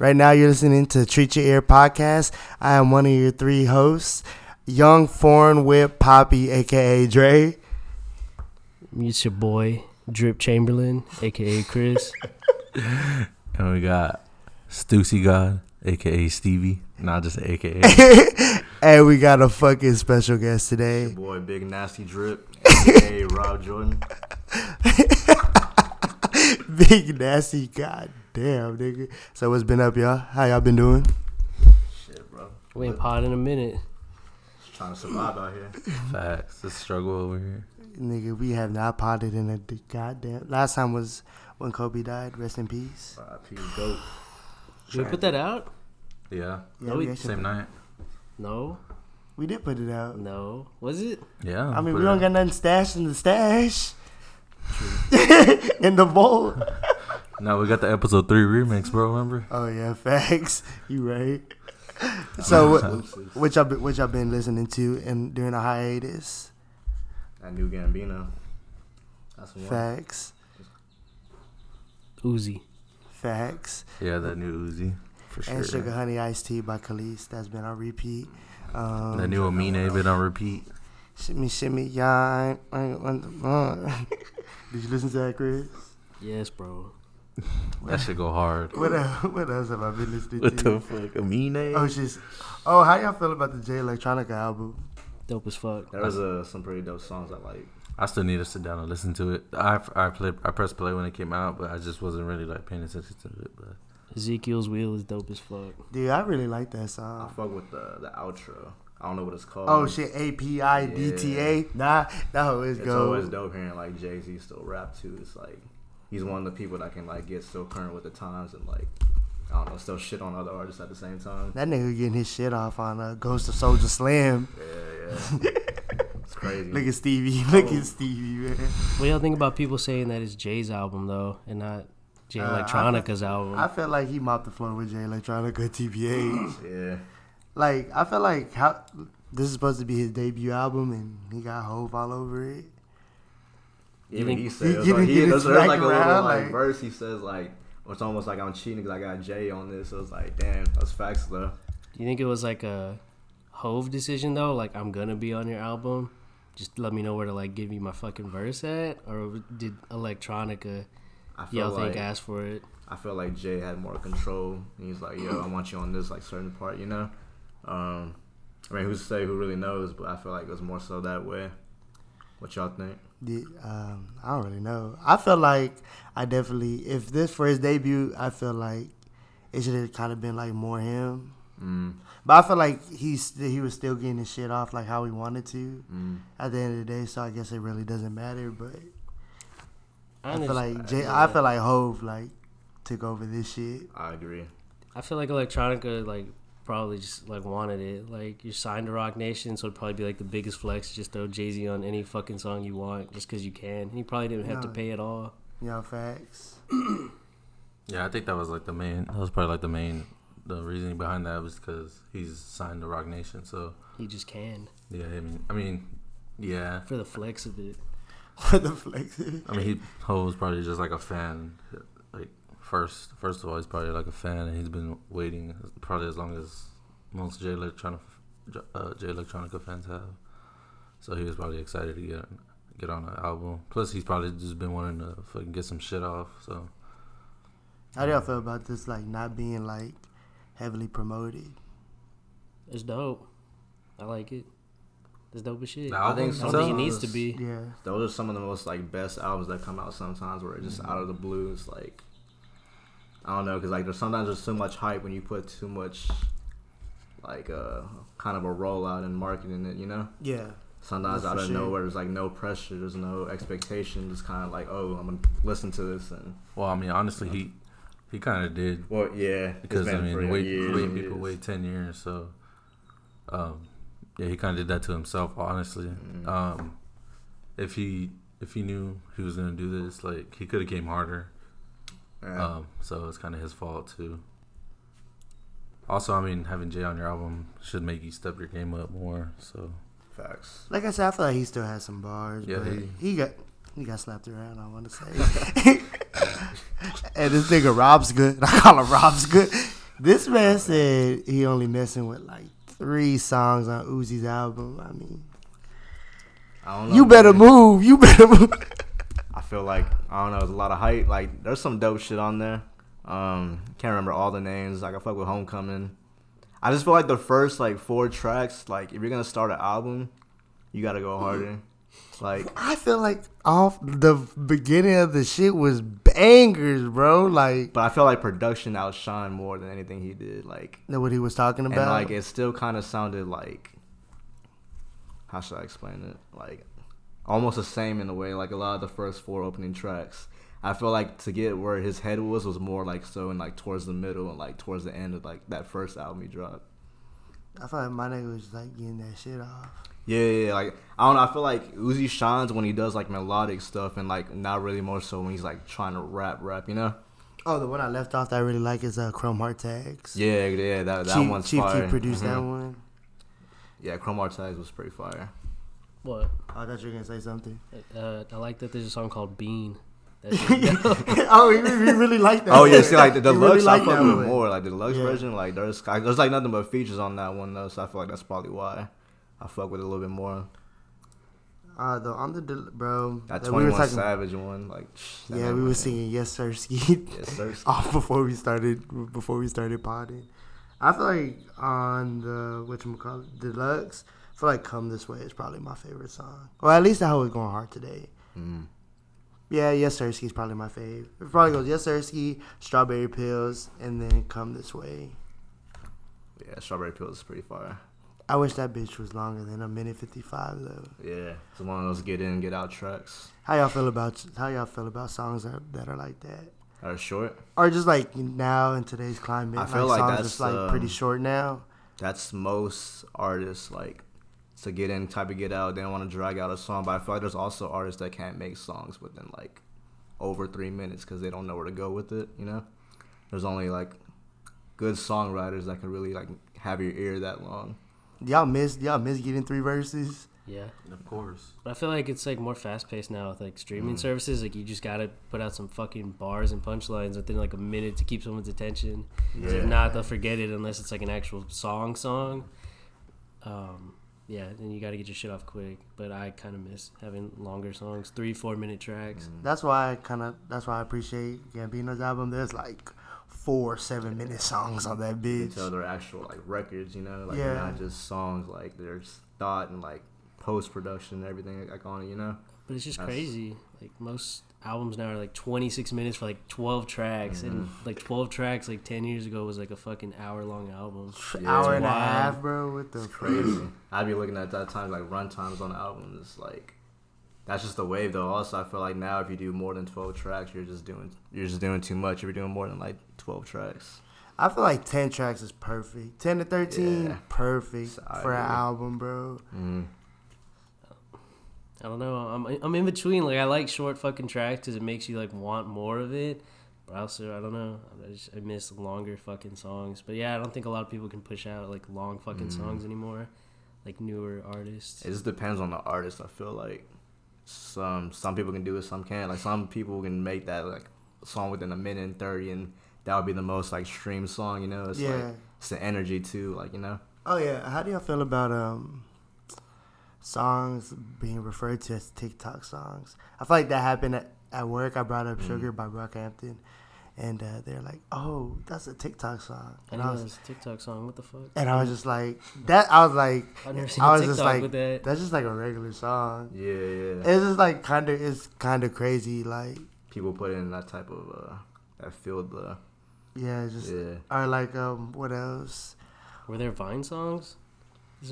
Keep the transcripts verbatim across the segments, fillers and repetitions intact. Right now you're listening to Treat Your Ear Podcast. I am one of your three hosts, Young Foreign Whip Poppy, a k a. Dre. It's your boy, Drip Chamberlain, a k a. Chris. And we got Stussy God, a k a. Stevie. Not just a k a. And we got a fucking special guest today. Your boy, Big Nasty Drip, a k a. Rob Jordan. Big Nasty, god damn, nigga. So what's been up, y'all? How y'all been doing? Shit, bro. We ain't pod in a minute. Just trying to survive out here. Facts. The struggle over here. Nigga, we have not potted in a goddamn. Last time was when Kobe died. Rest in peace. R I P Goat. Did we put that out? Yeah. yeah no, we, same night. No. We did put it out. No. Was it? Yeah. I mean, we don't got nothing stashed in the stash. In the bowl. No, we got the episode three remix, bro. Remember? Oh yeah, facts. You right. So, what, what y'all been, what y'all been listening to and during the hiatus? That new Gambino. That's one. Facts. Uzi. Facts. Yeah, that new Uzi. For sure. And Sugar Honey Iced Tea by Khalid. That's been on repeat. Um, that new Aminé been on repeat. Shimmy, shimmy, yeah. Did you listen to that, Chris? Yes, bro. That should go hard. What else, what else have I been listening what to? What the fuck? Aminé? Oh, she's, oh, how y'all feel about the Jay Electronica album? Dope as fuck. There was uh, some pretty dope songs I like. I still need to sit down and listen to it. I, I, played, I pressed play when it came out, but I just wasn't really like paying attention to it. But Ezekiel's Wheel is dope as fuck. Dude, I really like that song. I fuck with the, the outro. I don't know what it's called. Oh shit, A P I D T A. Yeah. Nah, that always goes. It's always dope hearing like Jay-Z still rap too. It's like he's one of the people that can like get so current with the times and like I don't know, still shit on other artists at the same time. That nigga getting his shit off on uh, Ghost of Soulja Slim. Yeah, yeah. It's crazy. Look at Stevie. Look oh. at Stevie, man. What do y'all think about people saying that it's Jay's album though and not Jay uh, Electronica's I feel, album? I feel like he mopped the floor with Jay Electronica, T P H. Yeah. Like, I feel like how this is supposed to be his debut album, and he got Hove all over it. Even he says, he, like, he, there's like around, a little like, like, verse he says, like, it's almost like I'm cheating because I got Jay on this. So it's like, damn, that's facts, though. Do you think it was like a Hove decision, though? Like, I'm going to be on your album. Just let me know where to, like, give you my fucking verse at? Or did Electronica, y'all like, think, ask for it? I feel like Jay had more control. And he's like, yo, I want you on this, like, certain part, you know? Um, I mean, who's to say who really knows? But I feel like it was more so that way. What y'all think? Yeah, um, I don't really know. I feel like I definitely, if this for his debut, I feel like it should have kind of been like more him. Mm. But I feel like he's he was still getting his shit off like how he wanted to mm. at the end of the day. So I guess it really doesn't matter. But I, I feel like Jay, I feel like Hove like took over this shit. I agree. I feel like Electronica like. Probably just like wanted it. Like you're signed to Roc Nation, so it'd probably be like the biggest flex. Just throw Jay-Z on any fucking song you want, just because you can. And he probably didn't have no, to pay at all. Yeah, facts. Yeah, I think that was like the main. That was probably like the main. The reasoning behind that was because he's signed to Roc Nation, so he just can. Yeah, I mean, I mean, yeah. For the flex of it. For the flex of it. I mean, he Ho's probably just like a fan. First, first of all, he's probably like a fan, and he's been waiting probably as long as most Jay Electronica, uh, Jay Electronica fans have. So he was probably excited to get get on an album. Plus, he's probably just been wanting to fucking get some shit off. So, how do y'all feel about this? Like not being like heavily promoted. It's dope. I like it. It's dope as shit. I think something needs to be. Yeah, those are some of the most like best albums that come out sometimes, where it's just mm-hmm. out of the blue. It's like. I don't know, because, like, there's sometimes there's so much hype when you put too much, like, uh, kind of a rollout and marketing it, you know? Yeah. Sometimes out of nowhere, there's, like, no pressure, there's no expectation, just kind of like, oh, I'm going to listen to this. And well, I mean, honestly, you know. he he kind of did. Well, yeah. Because, I mean, wait, years, wait people wait ten years, so, um, yeah, he kind of did that to himself, honestly. Mm. Um, if he if he knew he was going to do this, like, he could have came harder. Right. Um, so it's kind of his fault too. Also, I mean, having Jay on your album should make you step your game up more. So facts. Like I said, I feel like he still has some bars. Yeah, but he, he got he got slapped around. I want to say. And this nigga Rob's good. I call him Rob's good. This man said he only messing with like three songs on Uzi's album. I mean, I don't know, you better man. move. You better move. I feel like, I don't know, there's a lot of hype. Like, there's some dope shit on there. Um, can't remember all the names. Like, I fuck with Homecoming. I just feel like the first like four tracks, like if you're gonna start an album, you gotta go harder. Like, I feel like off the beginning of the shit was bangers, bro. Like, but I feel like production outshined more than anything he did. Like, know what he was talking about. And like, it still kind of sounded like, how should I explain it? Like, almost the same in a way. Like a lot of the first four opening tracks. I feel like to get where his head was was more like so and like towards the middle and like towards the end of like that first album he dropped. I feel like my nigga was like getting that shit off. Yeah, yeah, yeah, like I don't know. I feel like Uzi shines when he does like melodic stuff and like not really more so when he's like trying to rap, rap, you know. Oh, the one I left off that I really like is uh, Chrome Heart Tags. Yeah, yeah, that that Chief, one's Chief fire. Chief Keef produced mm-hmm. that one. Yeah, Chrome Heart Tags was pretty fire. What? I thought you were gonna say something. Uh, I like that there's a song called Bean. Oh, he really, really liked that. Oh yeah, see, like the deluxe, really I fuck with more. Like the deluxe yeah. version, like there's I, there's like nothing but features on that one though, so I feel like that's probably why I fuck with it a little bit more. Uh, though on the del- bro, that like, twenty-one we talking, Savage one, like yeah, we were man. singing Yessirskii, Yessirskii off before we started before we started potting. I feel like on the whatchamacallit deluxe, I feel like "Come This Way" is probably my favorite song, or at least I was going hard today. Mm. Yeah, Yessirskii is probably my fave. It probably goes Yessirskii, Strawberry Pills, and then Come This Way. Yeah, Strawberry Pills is pretty fire. I wish that bitch was longer than a minute fifty-five though. Yeah, it's one of those get in, get out tracks. How y'all feel about how y'all feel about songs that are, that are like that? Are short? Or just like now in today's climate, I feel like, like songs that's like um, pretty short now. That's most artists like. To get in, type of get out. They don't want to drag out a song, but I feel like there's also artists that can't make songs within like over three minutes because they don't know where to go with it. You know, there's only like good songwriters that can really like have your ear that long. Y'all miss, y'all miss getting three verses. Yeah, of course. But I feel like it's like more fast paced now with like streaming mm. services. Like you just gotta put out some fucking bars and punchlines within like a minute to keep someone's attention. Yeah. If not, they'll forget it unless it's like an actual song song. Um. Yeah, then you got to get your shit off quick. But I kind of miss having longer songs, three, four-minute tracks. Mm-hmm. That's why I kind of, that's why I appreciate Gambino's album. There's like four seven-minute songs on that bitch. So they're actual like records, you know, like yeah. not just songs. Like there's thought and like post-production and everything like on it, you know. But it's just that's crazy. Like most albums now are like twenty-six minutes for like twelve tracks, mm-hmm. and like twelve tracks like ten years ago was like a fucking hour-long album. Yeah. Hour and a half, bro. What the? It's crazy. I'd be looking at that time like run times on albums. Like that's just the wave, though. Also, I feel like now if you do more than twelve tracks, you're just doing you're just doing too much. If you're doing more than like twelve tracks, I feel like ten tracks is perfect. Ten to thirteen, yeah. perfect Sorry. for an album, bro. Mm-hmm. I don't know. I'm I'm in between. Like I like short fucking tracks because it makes you like want more of it. But also I don't know. I, just, I miss longer fucking songs. But yeah, I don't think a lot of people can push out like long fucking mm. songs anymore. Like newer artists. It just depends on the artist. I feel like some some people can do it, some can't. Like some people can make that like song within a minute and thirty, and that would be the most like streamed song. You know, it's yeah. like it's the energy too. Like you know. Oh yeah. How do y'all feel about um? songs being referred to as TikTok songs? I feel like that happened at, at work. I brought up mm. Sugar by Brockhampton, and uh, they're like, "Oh, that's a TikTok song." And I, I was it's a TikTok song. What the fuck? And I was just like, "That." I was like, "I was TikTok just like, that. that's just like a regular song." Yeah, yeah. It's just like kind of, it's kind of crazy. Like people put in that type of uh, that field. Uh, yeah, just yeah. Or like um, what else? Were there Vine songs?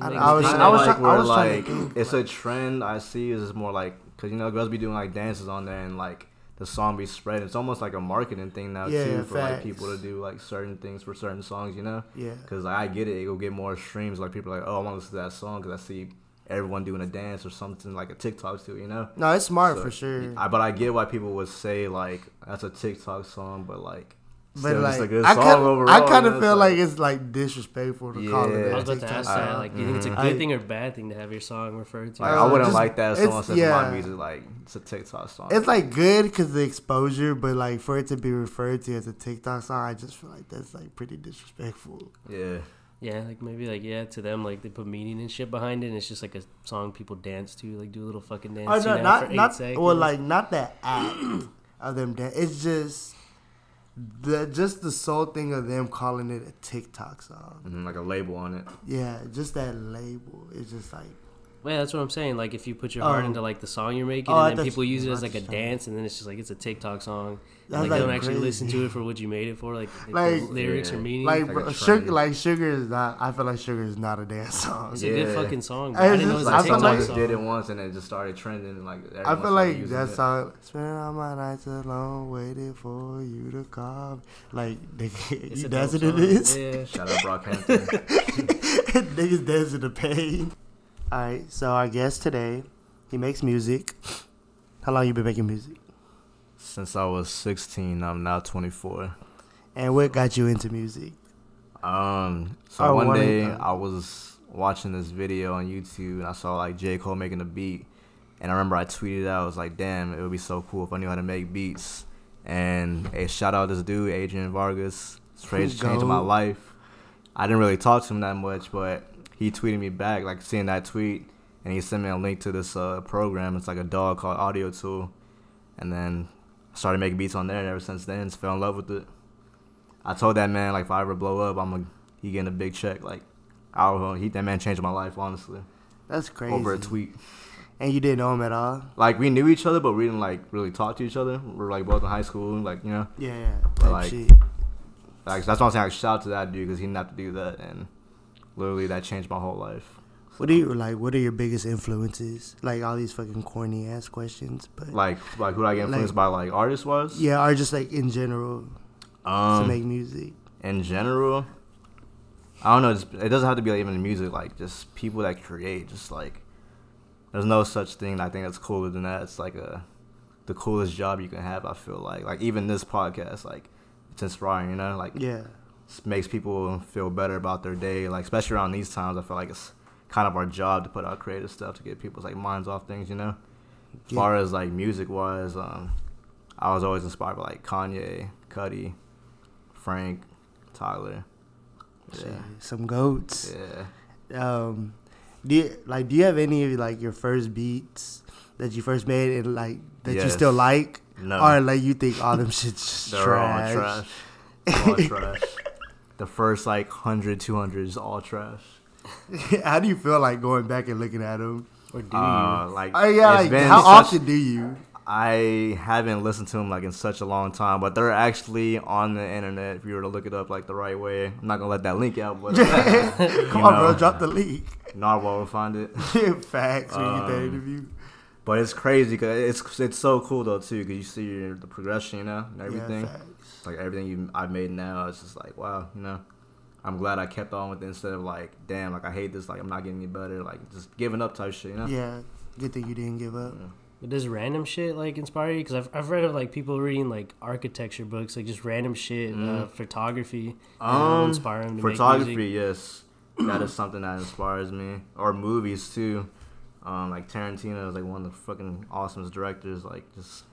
I, I was, I was, like, I was like, trying to it's a trend I see is more like, cause you know girls be doing like dances on there and like the song be spread. It's almost like a marketing thing now yeah, too for facts. like people to do like certain things for certain songs, you know? Yeah. Cause like, I get it, it'll get more streams. Like people are like, oh, I want to listen to that song because I see everyone doing a dance or something like a TikTok to it, you know? No, it's smart so, for sure. I, but I get why people would say like that's a TikTok song, but like. But so like, like I kind I kind of feel like, like it's like disrespectful to yeah. call it. I was about to ask that. Like, mm-hmm. you think it's a good I, thing or bad thing to have your song referred to? Like, I wouldn't just, like that. If someone says yeah. my music, like it's a TikTok song. It's like good because the exposure, but like for it to be referred to as a TikTok song, I just feel like that's like pretty disrespectful. Yeah. Yeah, like maybe like yeah to them like they put meaning and shit behind it. And it's just like a song people dance to, like do a little fucking dance. Oh, no, to not, for eight not, seconds. Well, like not that act of them dance. It's just. The, just the sole thing of them calling it a TikTok song, mm-hmm, like a label on it. Yeah, just that label. It's just like, well, that's what I'm saying. Like if you put your heart um, into like the song you're making, oh, and then people you, use it as like a dance, and then it's just like it's a TikTok song. That's like, like they don't crazy. Actually listen to it for what you made it for, like, like lyrics yeah. or meaning. Like, like, sugar, like sugar is not. I feel like sugar is not a dance song. It's yeah. a good fucking song. I, I didn't know it was like, a TikTok like, song. Did it once and it just started trending. Like I feel like that song. Spending all my nights alone, waiting for you to come. Like nigga, dancing to this. Yeah. Shout out Brockhampton. Niggas dancing to pain. All right, so our guest today, he makes music. How long you been making music? Since I was sixteen, I'm now twenty-four. And what got you into music? Um, so oh, one, one day uh, I was watching this video on YouTube and I saw like J. Cole making a beat. And I remember I tweeted out, I was like, damn, it would be so cool if I knew how to make beats. And a hey, shout out to this dude, Adrian Vargas. It's crazy, changed my life. I didn't really talk to him that much, but he tweeted me back, like seeing that tweet. And he sent me a link to this uh, program. It's like a dog called Audio Tool. And then started making beats on there, and ever since then, just fell in love with it. I told that man, like, if I ever blow up, I'm a, he getting a big check. Like, I don't know, he, that man changed my life, honestly. That's crazy. Over a tweet. And you didn't know him at all? Like, we knew each other, but we didn't, like, really talk to each other. We were, like, both in high school, like, you know? Yeah, yeah. But, like, like, that's why I'm saying, like, shout out to that dude, because he didn't have to do that, and literally that changed my whole life. What do you like? What are your biggest influences? Like all these fucking corny ass questions, but like, like who do I get influenced like, by? Like artists wise? Yeah, or just like in general um, to make music. In general, I don't know. It's, it doesn't have to be like even music. Like just people that create. Just like there's no such thing. I think that's cooler than that. It's like a the coolest job you can have. I feel like like even this podcast, like it's inspiring. You know, like yeah, it makes people feel better about their day. Like especially around these times, I feel like it's kind of our job to put out creative stuff to get people's like minds off things, you know. As yeah. far as like music wise, um, I was always inspired by like Kanye, Cudi, Frank, Tyler. Yeah, some goats. Yeah. Um, do you, like do you have any of like your first beats that you first made and like that yes. you still like? No. Or like you think all them shit's they're trash? They're all trash. All trash. The first like one hundred, two hundred is all trash. How do you feel like going back and looking at them? Or do uh, you? Like, oh, yeah, like how such, often do you? I haven't listened to them like in such a long time, but they're actually on the internet if you were to look it up like the right way. I'm not going to let that link out. But come on, know, bro, drop the link. Narwhal will find it. Facts when um, you get that interview. But it's crazy because it's, it's so cool, though, too, because you see your, the progression, you know, and everything. Yeah, facts. Like everything you, I've made now, it's just like, wow, you know. I'm glad I kept on with it instead of like, damn, like I hate this, like I'm not getting any better, like just giving up type shit, you know? Yeah, good thing you didn't give up. Yeah. But does random shit like inspire you? Because I've I've read of like people reading like architecture books, like just random shit, mm-hmm. uh, photography, um, inspire them to photography, make music. Yes, that is something that inspires me. Or movies too, um, like Tarantino is like one of the fucking awesomest directors, like just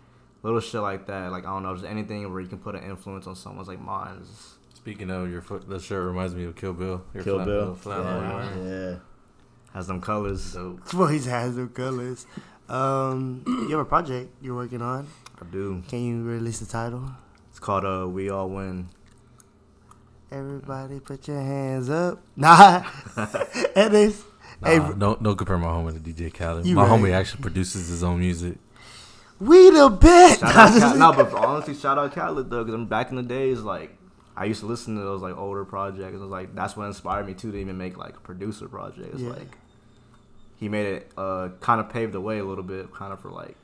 little shit like that. Like I don't know, just anything where you can put an influence on someone's like mind. It's just, speaking of your foot, that shirt reminds me of Kill Bill. Your Kill flat, Bill, flat yeah. yeah, has them colors. Dope. Well, he has them colors. Um, you have a project you're working on. I do. Can you release the title? It's called uh, "We All Win." Everybody, put your hands up. Nah, it is. Nah, hey, don't don't compare my homie to D J Khaled. My right. homie actually produces his own music. We the best. No, but honestly, shout out Khaled though, because I'm back in the days like. I used to listen to those like older projects. I was like, that's what inspired me too to even make like a producer project. It's yeah. like he made it uh, kind of paved the way a little bit, kind of for like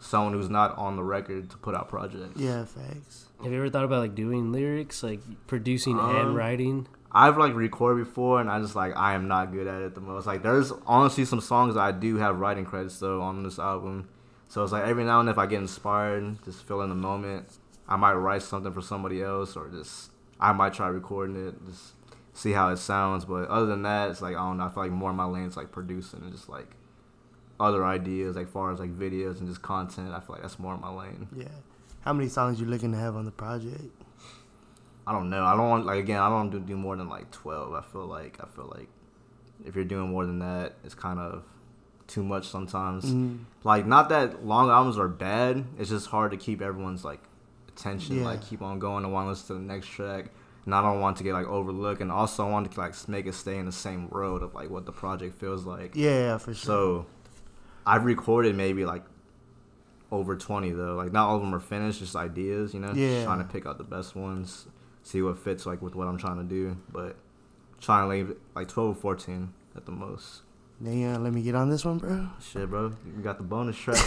someone who's not on the record to put out projects. Yeah, facts. Have you ever thought about like doing lyrics, like producing um, and writing? I've like recorded before, and I just like I am not good at it the most. Like, there's honestly some songs that I do have writing credits though on this album, so it's like every now and then if I get inspired, just feel in the moment. I might write something for somebody else, or just I might try recording it, just see how it sounds. But other than that, it's like, I don't know, I feel like more of my lane's like producing and just like other ideas, like far as like videos and just content. I feel like that's more of my lane. Yeah. How many songs you looking to have on the project? I don't know. I don't want, like, again, I don't do, do more than like twelve. I feel like I feel like if you're doing more than that, it's kind of too much sometimes. Mm-hmm. Like, not that long albums are bad. It's just hard to keep everyone's like attention. Yeah. Like, keep on going. I want to listen to the next track, and I don't want to get like overlooked. And also, I want to like make it stay in the same road of like what the project feels like. Yeah, for sure. So I've recorded maybe like over twenty though. Like, not all of them are finished. Just ideas, you know. Yeah. Just trying to pick out the best ones. See what fits like with what I'm trying to do, but trying to leave like twelve or fourteen at the most. Damn, let me get on this one, bro. Shit, bro, you got the bonus track.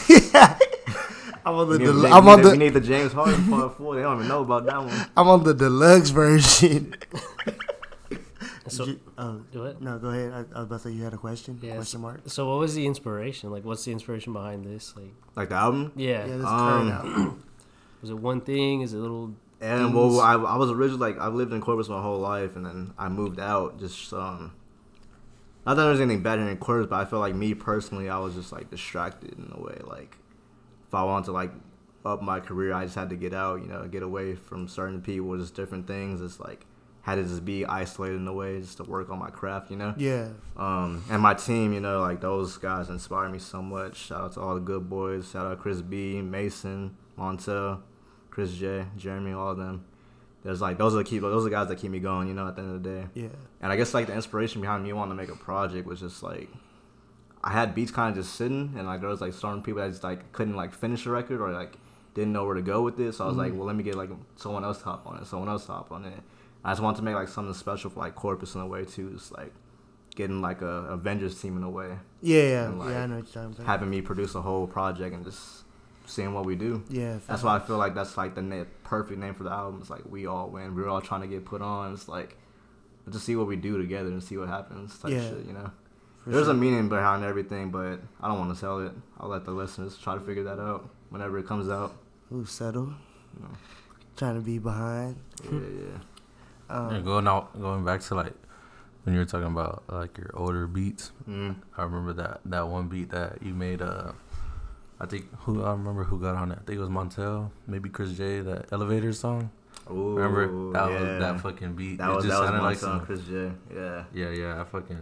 I'm on the. Del- need, I'm we, on need, the. We need the James Harden part four. They don't even know about that one. I'm on the deluxe version. So, you, uh, do it. No, go ahead. I, I was about to say you had a question. Yeah, question mark. So, what was the inspiration? Like, what's the inspiration behind this? Like, like the album? Yeah. Yeah, this um, album. Was it one thing? Is it a little? And well, I, I was originally like, I've lived in Corpus my whole life, and then I moved out. Just um, not that there's anything bad in Corpus, but I feel like me personally, I was just like distracted in a way. Like, if I wanted to like up my career, I just had to get out, you know, get away from certain people, just different things. It's like had to just be isolated in a way, just to work on my craft, you know. Yeah. Um, and my team, you know, like those guys inspired me so much. Shout out to all the good boys. Shout out Chris B, Mason, Montel, Chris J., Jeremy, all of them. There's like those are the keep those are the guys that keep me going, you know, at the end of the day. Yeah. And I guess like the inspiration behind me wanting to make a project was just like I had beats kind of just sitting, and like there was like certain people that just like couldn't like finish a record or like didn't know where to go with it. So I was mm-hmm. like, well, let me get like someone else to hop on it, someone else to hop on it. I just wanted to make like something special for like Corpus in a way too, just like getting like a Avengers team in a way. Yeah, yeah, and, like, yeah I know what you're talking about. Having me produce a whole project and just. Seeing what we do. Yeah. That's why I feel like that's like the na- perfect name for the album. It's like we all win. We're all trying to get put on. It's like just see what we do together and see what happens. Type yeah. shit, you know. For There's sure. a meaning behind everything, but I don't want to tell it. I'll let the listeners try to figure that out whenever it comes out. Ooh, settle. You know. Trying to be behind. Yeah, yeah. Um, yeah going out, going back to like when you were talking about like your older beats. Mm. I remember that that one beat that you made. Uh, I think who I remember who got on it. I think it was Montel, maybe Chris J. That Elevator song. Ooh, remember that yeah. was that fucking beat. That it was just that was Montel, like some, Chris J. Yeah. Yeah, yeah. I fucking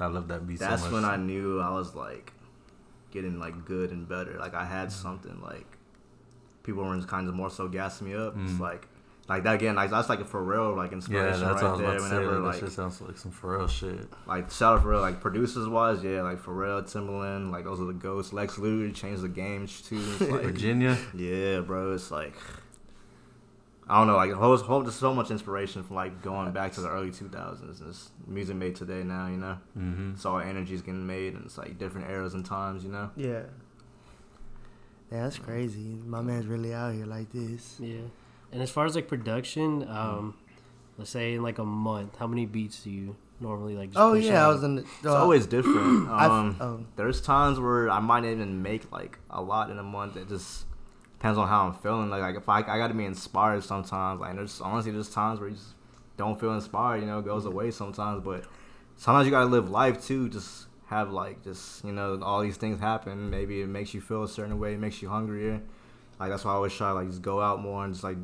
I love that beat. That's so much. When I knew I was like getting like good and better. Like I had something like people were just kind of more so gassing me up. Mm. It's like like that again. Like that's like a Pharrell like inspiration yeah, that's right what there. I was about whenever to say, like, like that shit sounds like some Pharrell shit. Like shout out Pharrell. Like producers wise, yeah. Like Pharrell, Timbaland. Like those are the ghosts. Lex Luger changed the game too. Like, Virginia. Yeah, bro. It's like I don't know. Like whole, whole just so much inspiration from like going back to the early two thousands. It's music made today now. You know, mm-hmm. it's all energy's getting made, and it's like different eras and times. You know. Yeah. Yeah, that's crazy. My man's really out here like this. Yeah. And as far as like production, um, let's say in like a month, how many beats do you normally like? Just oh push yeah, out? I was in. The, uh, it's always different. Um, oh. There's times where I might even make like a lot in a month. It just depends on how I'm feeling. Like, like if I I got to be inspired sometimes. Like there's honestly there's times where you just don't feel inspired. You know, it goes away sometimes. But sometimes you gotta live life too. Just have like just you know all these things happen. Maybe it makes you feel a certain way. It makes you hungrier. Like that's why I always try to like just go out more and just like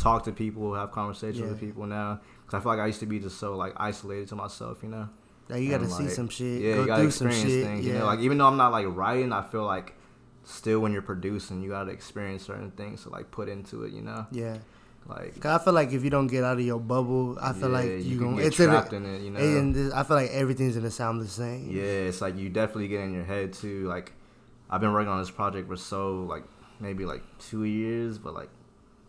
talk to people, have conversations yeah. with people now. Cause I feel like I used to be just so like isolated to myself, you know. Now you got to like, see some shit. Yeah, go you got to experience some shit, things. Yeah. You know, like even though I'm not like writing, I feel like still when you're producing, you got to experience certain things to like put into it, you know. Yeah. Like, cause I feel like if you don't get out of your bubble, I feel yeah, like you, you can get it's trapped in, a, in it, you know. And I feel like everything's gonna sound the same. Yeah, it's like you definitely get in your head too. Like I've been working on this project for so like. maybe like two years, but like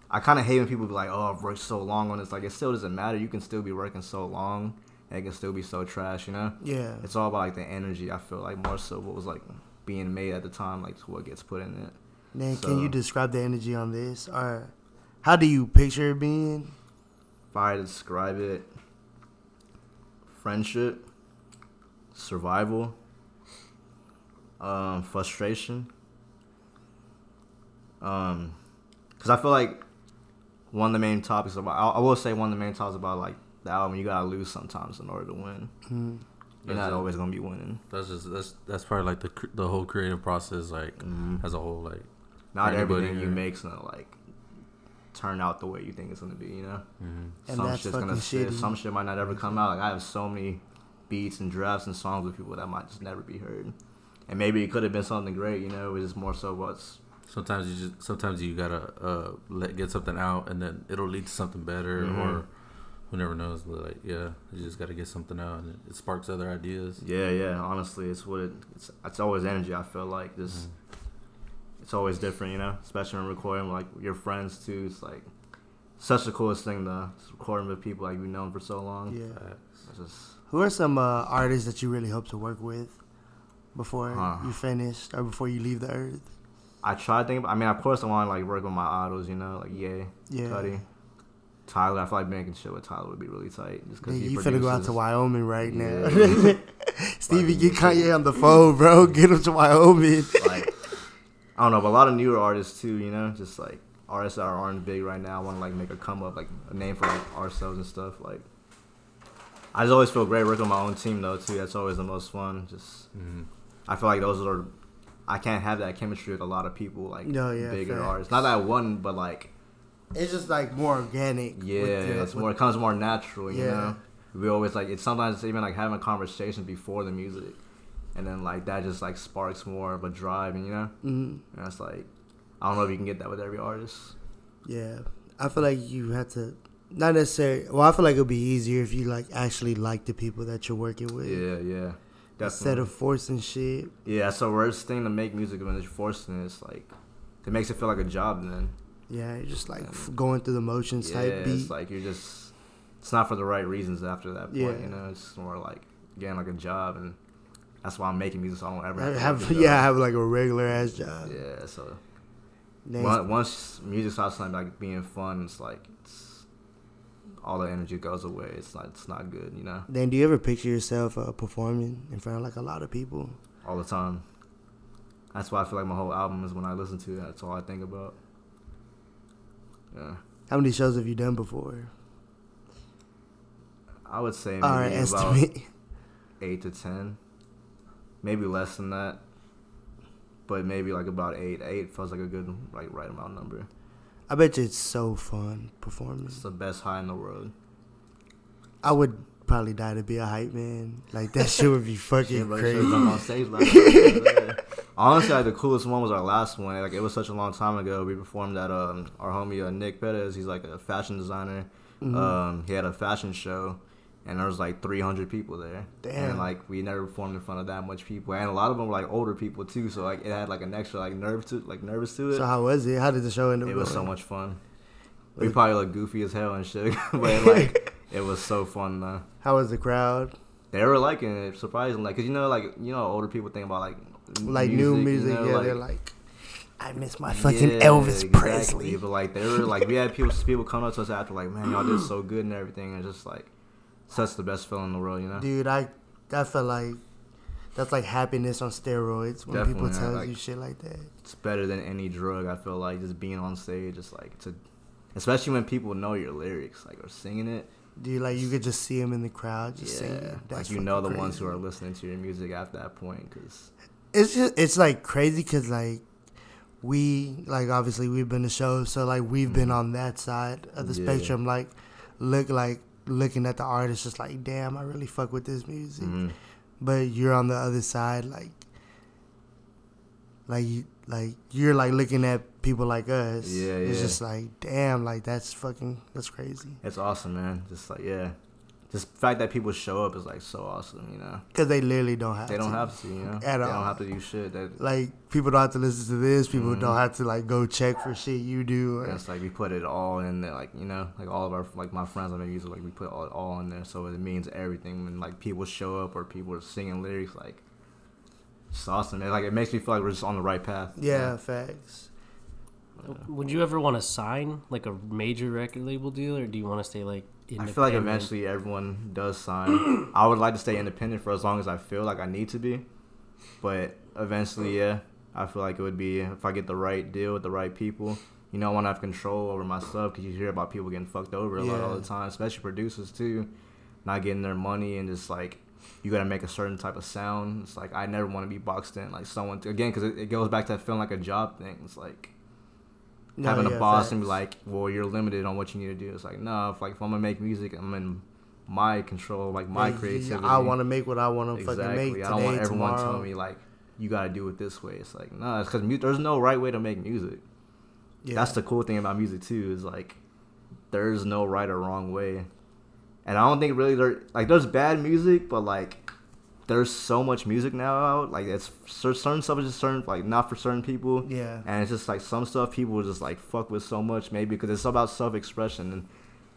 I kind of hate when people be like, oh, I've worked so long on this. Like it still doesn't matter. You can still be working so long and it can still be so trash, you know. Yeah, it's all about like the energy. I feel like more so what was like being made at the time, like what gets put in it. Then so, can you describe the energy on this, or how do you picture it being? If I describe it, friendship, survival, um frustration. Um, cause I feel like one of the main topics about, I will say one of the main topics about like the album, you gotta lose sometimes in order to win. Mm-hmm. You're that's not always gonna be winning. That's just that's that's part of like the the whole creative process, like mm-hmm. as a whole, like not everything or... you make's gonna like turn out the way you think it's gonna be, you know. Mm-hmm. Some shit's gonna sit. Some shit might not ever come out. Like I have so many beats and drafts and songs with people that might just never be heard, and maybe it could have been something great, you know. It's just more so what's. Sometimes you just sometimes you gotta uh, let get something out, and then it'll lead to something better, mm-hmm. or who never knows. But like, yeah, you just gotta get something out, and it, it sparks other ideas. Yeah, yeah. Honestly, it's what it, it's. It's always energy. I feel like this. Mm-hmm. It's always different, you know. Especially when recording, like your friends too. It's like such the coolest thing though. Recording with people like you've known for so long. Yeah. It's just, who are some uh, artists that you really hope to work with before huh. you finish or before you leave the earth? I try to think about, I mean, of course, I want to, like, work with my idols, you know? Like, yeah, yeah. Cudi, Tyler. I feel like making shit with Tyler would be really tight. Just cause Man, he you finna go out to Wyoming right yeah. now. Stevie, like, get Kanye on the phone, bro. Get him to Wyoming. Like, I don't know, but a lot of newer artists, too, you know? Just, like, artists that aren't big right now. I want to, like, make a come-up, like, a name for, like, ourselves and stuff. Like, I just always feel great working with my own team, though, too. That's always the most fun. Just, mm-hmm. I feel like those are... I can't have that chemistry with a lot of people, like, no, yeah, bigger fair. artists. Not that one, but, like... It's just, like, more organic. Yeah, with, it's with, more, it comes more natural, you yeah. know? We always, like... It's sometimes even, like, having a conversation before the music. And then, like, that just, like, sparks more of a drive, and you know? Mm-hmm. And that's, like... I don't know if you can get that with every artist. Yeah. I feel like you have to... Not necessarily... Well, I feel like it would be easier if you, like, actually like the people that you're working with. Yeah, yeah. Definitely. Instead of forcing shit. Yeah, so worst thing to make music when it's forcing it's like, it makes it feel like a job then. Yeah, you're just like and, going through the motions yeah, type beat. It's like you're just, it's not for the right reasons after that point, yeah. you know? It's more like, again, like a job, and that's why I'm making music, so I don't ever have, have, have Yeah, I have like a regular-ass job. Yeah, so once, once music starts like being fun, it's like, it's, all the energy goes away. It's not, it's not good, you know? Then do you ever picture yourself uh, performing in front of, like, a lot of people? All the time. That's why I feel like my whole album is when I listen to it. That's all I think about. Yeah. How many shows have you done before? I would say maybe all right, about eight to ten. Maybe less than that. But maybe, like, about eight. Eight feels like a good, like, right amount number. I bet you it's so fun performing. It's the best high in the world. I would probably die to be a hype man. Like, that shit would be fucking crazy. On stage like that. Honestly, like, the coolest one was our last one. Like, it was such a long time ago. We performed at um, our homie uh, Nick Perez. He's like a fashion designer. Mm-hmm. Um, he had a fashion show, and there was like three hundred people there. Damn. And like we never performed in front of that much people, and a lot of them were like older people too. So like it had like an extra like nerve to like nervous to it. So how was it? How did the show end up? It was so much fun. We probably looked goofy as hell and shit, but like it was so fun though. How was the crowd? They were liking it, surprisingly, like, cause you know like you know older people think about like like music, new music. You know, yeah, like, they're like, I miss my fucking yeah, Elvis exactly. Presley. But like they were like we had people people come up to us after like, man, y'all did so good and everything, and just like. So that's the best feeling in the world, you know? Dude, I I feel like that's like happiness on steroids when Definitely, people tell like, you shit like that. It's better than any drug, I feel like, just being on stage. Just like to, especially when people know your lyrics, like, or singing it. Dude, like, you could just see them in the crowd just yeah. singing. That's like, you know the crazy. Ones who are listening to your music at that point. Cause it's, just, it's like, crazy because, like, we, like, obviously we've been to shows, so, like, we've mm-hmm. been on that side of the yeah. spectrum. Like, look, like, looking at the artist just like, damn, I really fuck with this music. Mm-hmm. But you're on the other side, like, like, you, like you're, like, looking at people like us. Yeah, it's yeah. It's just like, damn, like, that's fucking, that's crazy. It's awesome, man. Just, like, yeah. Just the fact that people show up is, like, so awesome, you know? Because they literally don't have they to. They don't have to, you know? At all. They don't have to do shit. That, like, people don't have to listen to this. People mm-hmm. don't have to, like, go check for shit you do. Or... It's like we put it all in there, like, you know? Like, all of our, like, my friends on the music, like, we put it all, all in there. So it means everything when, like, people show up or people are singing lyrics, like, it's awesome. It, like, it makes me feel like we're just on the right path. Yeah, know? Facts. Yeah. Would you ever want to sign, like, a major record label deal? Or do you want to stay, like, I feel like eventually everyone does sign. I would like to stay independent for as long as I feel like I need to be. But eventually, yeah, I feel like it would be if I get the right deal with the right people. you know, I want to have control over my stuff, because you hear about people getting fucked over a yeah. lot all the time, especially producers too, not getting their money, and just like, you got to make a certain type of sound. It's like, I never want to be boxed in like someone t- again, because it, it goes back to feeling like a job thing. It's like no, having yeah, a boss facts. And be like, well, you're limited on what you need to do. It's like, no, if, like, if I'm gonna make music, I'm in my control, like my creativity. I want to make what I want to exactly. fucking make. Today, I don't want everyone tomorrow. telling me like, you got to do it this way. It's like, no, nah, it's because mu- there's no right way to make music. Yeah. That's the cool thing about music too, is like, there's no right or wrong way. And I don't think really there, like, there's bad music, but like, there's so much music now out. Like, it's certain stuff is just certain, like, not for certain people. Yeah. And it's just like some stuff people just like fuck with so much, maybe because it's about self-expression, and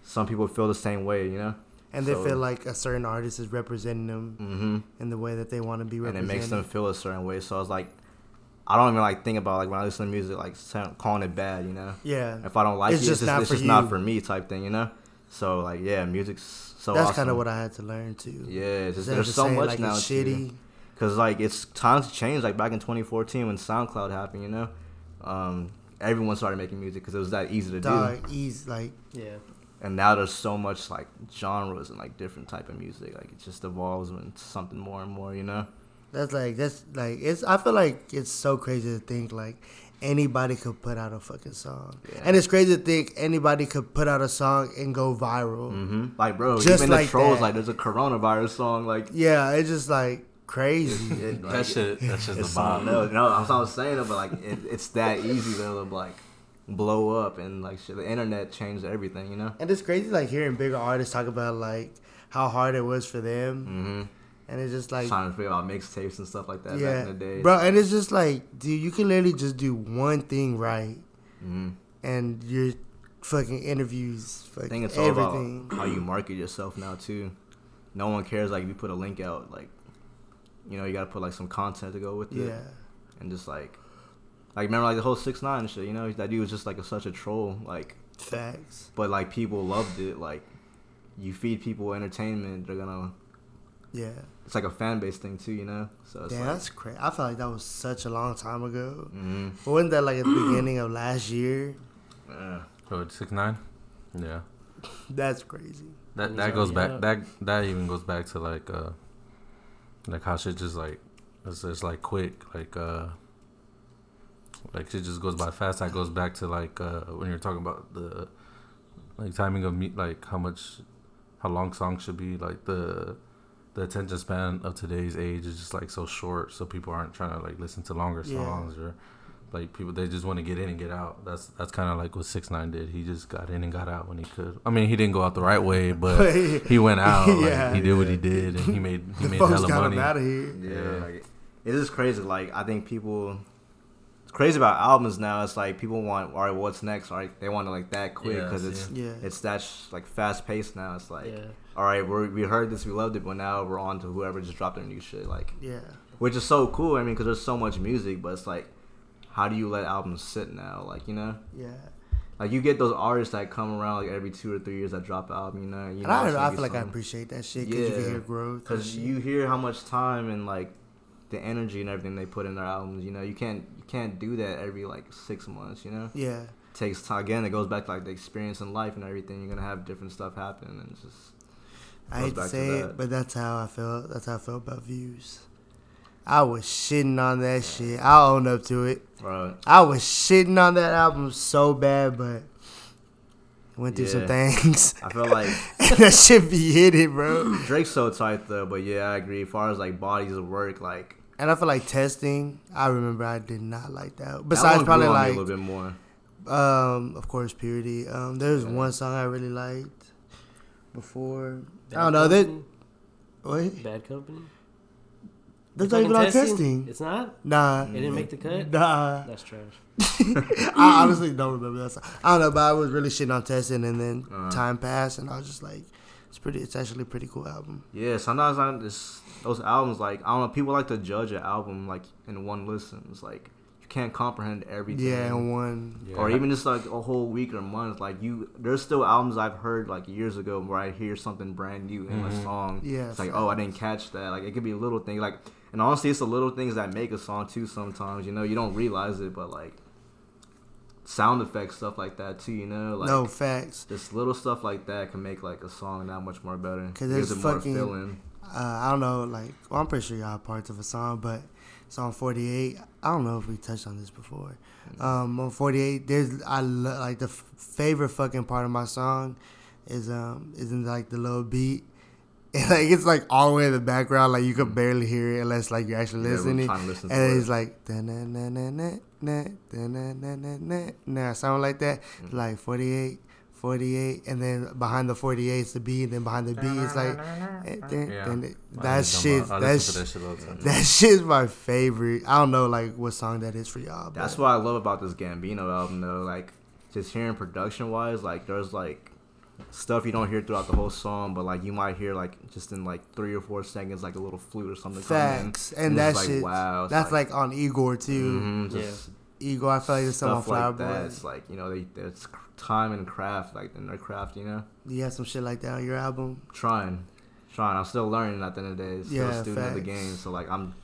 some people feel the same way, you know. And so, they feel like a certain artist is representing them mm-hmm. in the way that they want to be represented. And it makes them feel a certain way. So I was like, I don't even like think about like when I listen to music, like calling it bad, you know? Yeah. If I don't like it's it, just it's, just, it's just not for me type thing, you know? So like, yeah, music's so That's awesome. That's kind of what I had to learn too. Yeah. It's just, there's just so saying, much like, now. It's shitty. Because like, it's times changed. Like back in twenty fourteen when SoundCloud happened, you know? Um, everyone started making music because it was that easy to Dog, do. Easy, like, yeah. And now there's so much, like, genres and, like, different type of music. Like, it just evolves into something more and more, you know? That's, like, that's, like, it's, I feel like it's so crazy to think, like, anybody could put out a fucking song. Yeah. And it's crazy to think anybody could put out a song and go viral. Mm-hmm. Like, bro, just even like the trolls, that. Like, there's a coronavirus song, like. Yeah, it's just, like, crazy. It, it, like, that shit, that's just the bomb. No, no, I'm not saying it, but, like, it, it's that easy, though, of, like. Blow up and like shit. The internet changed everything, you know. And it's crazy, like hearing bigger artists talk about like how hard it was for them, mm-hmm. and it's just like trying to figure out mixtapes and stuff like that yeah. back in the day, bro. And it's just like, dude, you can literally just do one thing right, mm-hmm. and your fucking interviews, fucking I think it's everything. All about how you market yourself now too. No one cares like if you put a link out, like you know you gotta put like some content to go with it, yeah, and just like. Like, remember, like, the whole six nine shit, you know? That dude was just, like, a, such a troll, like... Facts. But, like, people loved it. Like, you feed people entertainment, they're gonna... Yeah. It's like a fan base thing, too, you know? So it's Damn, like, that's crazy. I felt like that was such a long time ago. Mm-hmm. But wasn't that, like, at the beginning of last year? Yeah. Oh, it's six nine? Yeah. That's crazy. That that goes back... Up. That that even goes back to, like, uh... Like, how shit just, like... It's just, like, quick. Like, uh... Like, shit just goes by fast. That goes back to, like, uh, when you're talking about the, like, timing of, me- like, how much, how long songs should be. Like, the the attention span of today's age is just, like, so short. So people aren't trying to, like, listen to longer songs. Yeah. Or, like, people, they just want to get in and get out. That's that's kind of like what six nine did. He just got in and got out when he could. I mean, he didn't go out the right way, but he went out. yeah, like, he did yeah. what he did, and he made, he made hella money. Him out of here. Yeah. yeah. Like, it is crazy. Like, I think people... Crazy about albums now, it's like people want, all right, what's next? All right, they want it like that quick because yes, it's yeah. Yeah. it's that sh- like fast paced now. It's like, yeah. all right, we're, we heard this, we loved it, but now we're on to whoever just dropped their new shit. Like, yeah, which is so cool. I mean, because there's so much music, but it's like, how do you let albums sit now? Like, you know, yeah, like you get those artists that come around like every two or three years that drop an album. You know, you and know, I, I feel like something. I appreciate that shit because yeah. you can hear growth because you hear how much time and like. The energy and everything they put in their albums, you know, you can't you can't do that every like six months, you know. Yeah, it takes time. Again, it goes back to like the experience in life and everything. You're gonna have different stuff happen, and it's just. It I hate to say it, but that's how I felt. That's how I felt about Views. I was shitting on that shit. I own up to it. Right. I was shitting on that album so bad, but went through yeah. some things. I feel like that shit be hit it, bro. Drake's so tight though, but yeah, I agree. As far as like bodies of work, like. And I feel like Testing, I remember I did not like that. Besides that probably like a little bit more. Um, of course, Purity. Um, there was yeah. one song I really liked before. Bad I don't know that. What? Bad Company. That's not even on testing? testing. It's not. Nah. It didn't make the cut. Nah. That's trash. I honestly don't remember that song. I don't know, but I was really shitting on Testing, and then uh-huh. time passed, and I was just like, it's pretty. It's actually a pretty cool album. Yeah, sometimes I just, those albums, like, I don't know, people like to judge an album, like, in one listen. It's like, you can't comprehend everything. Yeah, in one. Yeah. Or even just, like, a whole week or month. Like, you, there's still albums I've heard, like, years ago where I hear something brand new in mm-hmm. a song. Yeah. It's like, oh, I didn't catch that. Like, it could be a little thing. Like, and honestly, it's the little things that make a song, too, sometimes. You know, you don't realize it, but, like, sound effects, stuff like that too, you know? Like, no, facts. Just little stuff like that can make, like, a song that much more better. Because it's fucking, more feeling. Uh, I don't know, like, well, I'm pretty sure y'all are parts of a song, but Song forty-eight, I don't know if we touched on this before. Um, on forty-eight, there's, I lo- like, the f- favorite fucking part of my song is, um, is in, like, the little beat. And, like, it's, like, all the way in the background. Like, you could barely hear it unless, like, you're actually listening. Yeah, listen and it's, it. like, da-na-na-na-na. Nah, nah, nah, nah, nah, nah, nah, sound like that, mm-hmm. like forty-eight, forty-eight, and then behind the forty-eight is the B, and then behind the B is like, eh, then, yeah. then, that shit, that, that, sh- shit that shit is my favorite. I don't know like what song that is for y'all. That's what I love about this Gambino album though, like just hearing production wise, like there's like stuff you don't hear throughout the whole song, but like you might hear like just in like three or four seconds like a little flute or something. Facts, and, and that like, shit. Wow, that's like, like on Igor too. Mm-hmm, just yeah. Igor, I feel like there's some on Flower like Boy. That. It's like you know, they, it's time and craft, like in their craft, you know. You have some shit like that on your album. Trying, trying. I'm still learning at the end of the day. Still yeah, a student facts. Of the game, so like I'm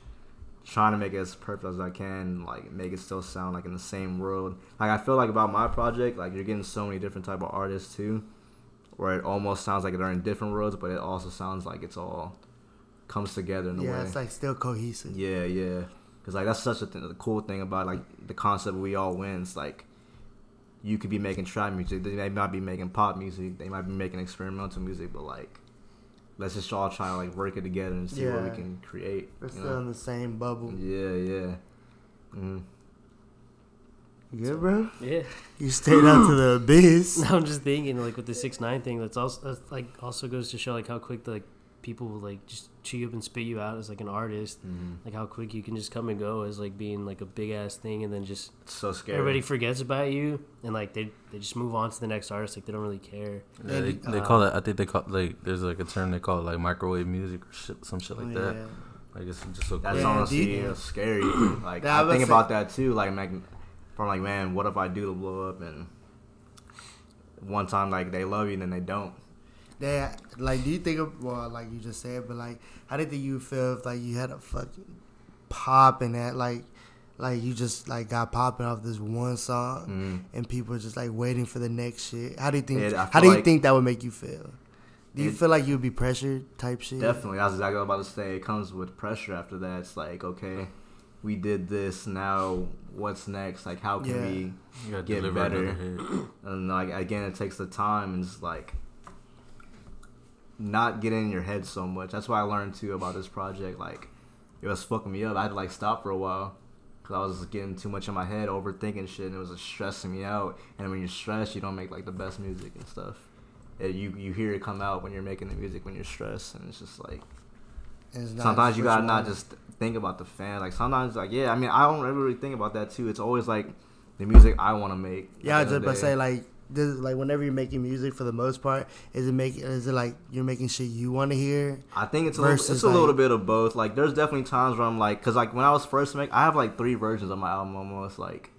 trying to make it as perfect as I can, like make it still sound like in the same world. Like I feel like about my project, like you're getting so many different type of artists too. Where it almost sounds like they're in different roads, but it also sounds like it's all comes together in a yeah, way. Yeah, it's like still cohesive. Yeah, yeah. Because like that's such a th- the cool thing about like the concept we all win. It's like you could be making trap music, they might be making pop music, they might be making experimental music, but like let's just all try to like work it together and see yeah. what we can create. We're still know? in the same bubble. Yeah, yeah. Mm-hmm. You good, bro? Yeah. You stayed out to the abyss. No, I'm just thinking, like, with the six nine thing, that's also, that's like, also goes to show, like, how quick, like, people will, like, just chew you up and spit you out as, like, an artist. Mm-hmm. Like, how quick you can just come and go as, like, being, like, a big-ass thing, and then just... It's so scary. Everybody forgets about you, and, like, they they just move on to the next artist. Like, they don't really care. Yeah, they, they uh, call it, I think they call it, like, there's, like, a term they call it, like, microwave music or shit, some shit like yeah. that. Like, it's just so That's cool. honestly yeah, scary. Like, that I think like, about that, too. Like, like... I'm like, man, what if I do to blow up? And one time, like, they love you, and then they don't. Yeah, like, do you think of, well, like you just said, but, like, how did you feel if, like, you had a fucking pop and that, like, like you just, like, got popping off this one song, mm-hmm. and people are just, like, waiting for the next shit? How do you think, it, how do you like think that would make you feel? Do you it, feel like you would be pressured type shit? Definitely. That's exactly what I'm about to say. It comes with pressure after that. It's like, okay, we did this, now what's next? Like, how can yeah. we yeah, get better? And, like, again, it takes the time and just, like, not get in your head so much. That's what I learned, too, about this project. Like, it was fucking me up. I had to, like, stop for a while because I was getting too much in my head, overthinking shit, and it was just stressing me out. And when you're stressed, you don't make, like, the best music and stuff. It, you, you hear it come out when you're making the music when you're stressed, and it's just, like... Sometimes you gotta not just think about the fan. Like sometimes, like yeah, I mean, I don't ever really think about that too. It's always like the music I want to make. Yeah, I was just about to say like this. Like whenever you're making music, for the most part, is it make is it like you're making shit you want to hear? I think it's a little, it's a little bit of both. Like there's definitely times where I'm like, cause like when I was first making, I have like three versions of my album almost like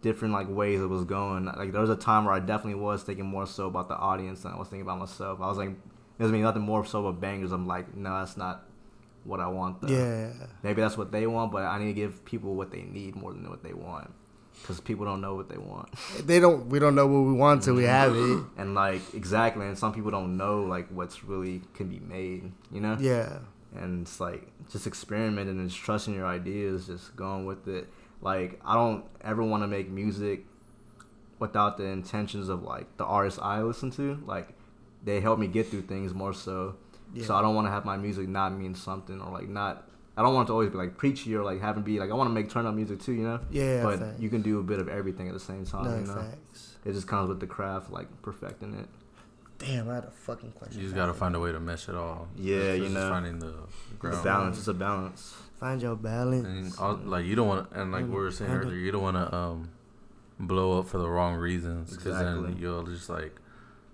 different like ways it was going. Like there was a time where I definitely was thinking more so about the audience than I was thinking about myself. I was like, there's mean nothing more so about bangers. I'm like, no, that's not what I want though. Yeah. Maybe that's what they want, but I need to give people what they need more than what they want, because people don't know what they want. They don't. We don't know what we want until we have it. And like exactly, and some people don't know like what's really can be made. You know. Yeah. And it's like just experimenting and just trusting your ideas, just going with it. Like I don't ever want to make music without the intentions of like the artists I listen to. Like they help me get through things more so. Yeah. So I don't want to have my music not mean something or, like, not... I don't want it to always be, like, preachy or, like, having be... Like, I want to make turn-up music, too, you know? Yeah, But facts. You can do a bit of everything at the same time, no, you know? Facts. It just comes with the craft, like, perfecting it. Damn, I had a fucking question. You just got to find a way to mesh it all. Yeah, it's, it's you know? Just finding the ground. It's balance. It's a balance. Find your balance. And, all, like, you don't want to... And, like, we were saying earlier, you don't want to um, blow up for the wrong reasons. Because exactly. Then you'll just, like...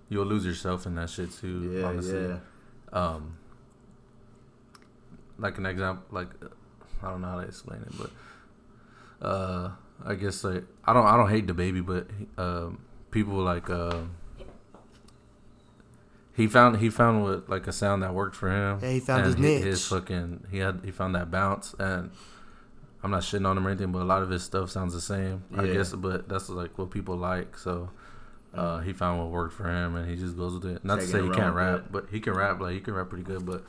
You'll lose yourself in that shit, too, yeah, honestly. Yeah, yeah. Um, like an example, like I don't know how to explain it, but uh, I guess like I don't, I don't hate DaBaby, but uh, people like uh, he found, he found what like a sound that worked for him. Yeah, he found his niche. His fucking he had he found that bounce, and I'm not shitting on him or anything, but a lot of his stuff sounds the same, yeah. I guess. But that's like what people like, so uh, he found what worked for him, and he just goes with it. Not Taking to say he can't rap, but he can rap. Like he can rap pretty good, but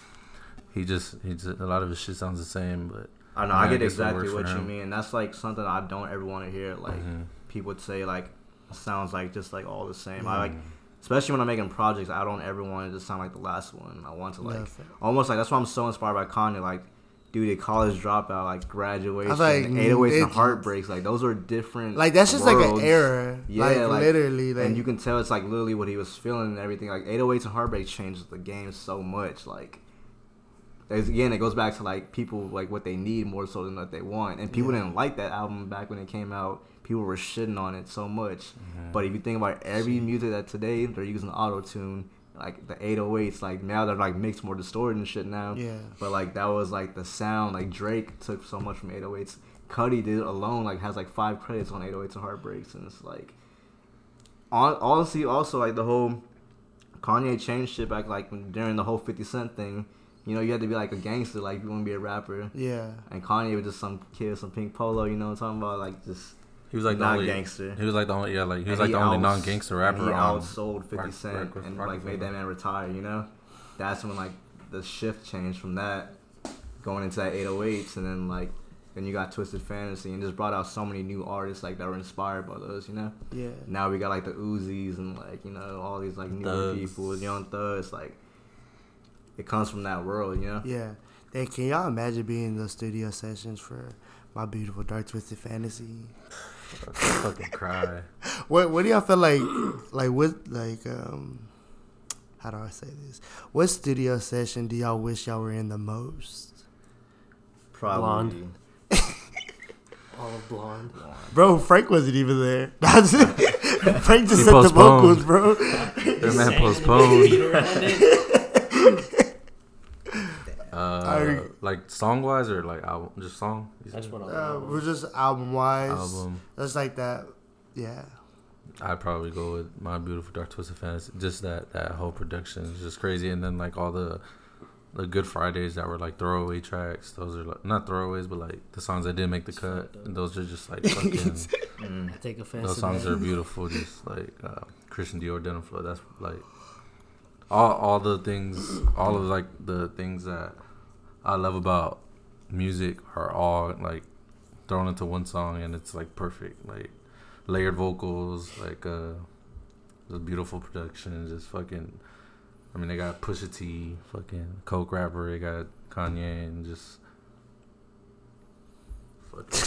he just he just a lot of his shit sounds the same. But I know man, I get I exactly what you mean. That's like something I don't ever want to hear. Like mm-hmm. people would say, like sounds like just like all the same. Mm. I like. Especially when I'm making projects, I don't ever want it to sound like the last one. I want to like Nothing. almost like that's why I'm so inspired by Kanye. Like, dude, a college dropout, like graduation, like, eight oh eights and Heartbreaks. Like those are different. Like that's just worlds. like an era. Yeah, like, like literally. Like, and you can tell it's like literally what he was feeling and everything. Like eight oh eights and Heartbreaks changed the game so much. Like, again, it goes back to like people like what they need more so than what they want. And people yeah. didn't like that album back when it came out. People were shitting on it so much. Mm-hmm. But if you think about every music that today, they're using auto-tune, like the eight oh eights, like now they're like mixed more distorted and shit now. Yeah. But like that was like the sound, like Drake took so much from eight oh eights. Cudi did alone, like has like five credits on eight oh eights and Heartbreaks. And it's like, on, honestly, also like the whole Kanye changed shit back like during the whole fifty cent thing. You know, you had to be like a gangster, like if you want to be a rapper. Yeah. And Kanye was just some kid, some pink polo, you know what I'm talking about? Like just... He was like the only gangster. He was like the only yeah, like he was and like he the outs, only non-gangster rapper. And he outsold fifty cent rock, rock, rock, and rock, like rock, made that man retire. You know, that's when like the shift changed from that going into that eight oh eights, and then like then you got Twisted Fantasy, and just brought out so many new artists like that were inspired by those. You know, yeah. Now we got like the Uzis and like you know all these like newer people, young thugs. Like it comes from that world. You know. Yeah. Hey, can y'all imagine being in the studio sessions for My Beautiful Dark Twisted Fantasy? I fucking cry. What What do y'all feel like? Like what? Like um, how do I say this? What studio session do y'all wish y'all were in the most? Probably Blonde. All of Blonde. Blonde. Bro, Frank wasn't even there. Frank just he said the vocals, bro. That man postponed. Uh, like song wise or like album, just song. That's what uh, we're just album wise. Album. That's like that. Yeah. I'd probably go with My Beautiful Dark Twisted Fantasy. Just that that whole production is just crazy, and then like all the the Good Fridays that were like throwaway tracks. Those are like, not throwaways, but like the songs that didn't make the cut. And those are just like fucking. mm, I take offense. Those songs are beautiful. Just like uh, Christian Dior Denim Flow. That's like all all the things, all of like the things that I love about music are all like thrown into one song, and it's like perfect, like layered vocals, like uh the beautiful production, just fucking. I mean, they got Pusha T, fucking coke rapper. They got Kanye, and just.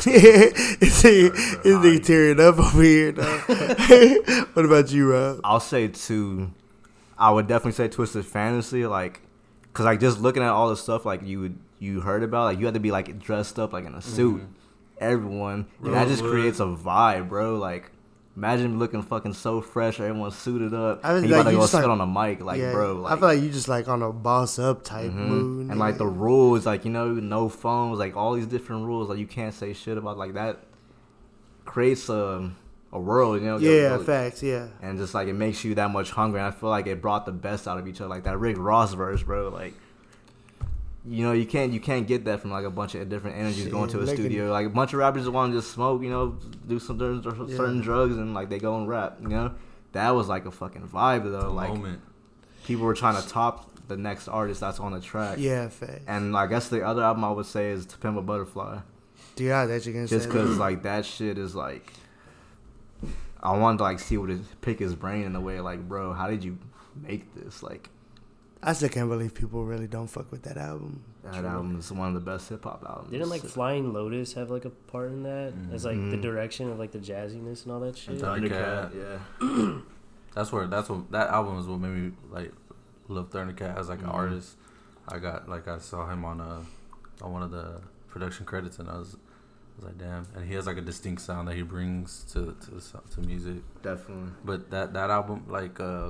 Is he is he tearing up over here? No? What about you, Rob? I'll say two. I would definitely say Twisted Fantasy, like. Cause like just looking at all the stuff like you you heard about, like you had to be like dressed up like in a suit, mm-hmm. everyone, and that just creates a vibe, bro. Like imagine looking fucking so fresh, everyone's suited up, I mean, and you like, gotta you go sit like, on a mic, like yeah, bro. Like, I feel like you just like on a boss up type mm-hmm. mood, and like the rules, like you know, no phones, like all these different rules, like you can't say shit about like that creates a. A world, you know. Yeah, really, facts, yeah. And just like it makes you that much hungry. And I feel like it brought the best out of each other. Like that Rick Ross verse, bro. Like, you know, you can't you can't get that from like a bunch of different energies Shit, going to a studio. It. Like a bunch of rappers just want to just smoke, you know, do some certain, yeah. certain drugs, and like they go and rap. You know, that was like a fucking vibe though. The like moment. People were trying to top the next artist that's on the track. Yeah, facts. And like, I guess the other album I would say is To Pimp a Butterfly. Dude, yeah, that you can say. Just because like that shit is like. I wanted to like see what his pick his brain in a way like, bro, how did you make this? Like, I still can't believe people really don't fuck with that album. That True. album is one of the best hip hop albums. Didn't like Flying Lotus have like a part in that? Mm-hmm. As like the direction of like the jazziness and all that shit. Thundercat, yeah. that's where that's what that album is what made me like love Thundercat as like mm-hmm. an artist. I got like I saw him on a on one of the production credits, and I was. I was like, damn. And he has, like, a distinct sound that he brings to to, to music. Definitely. But that, that album, like, uh,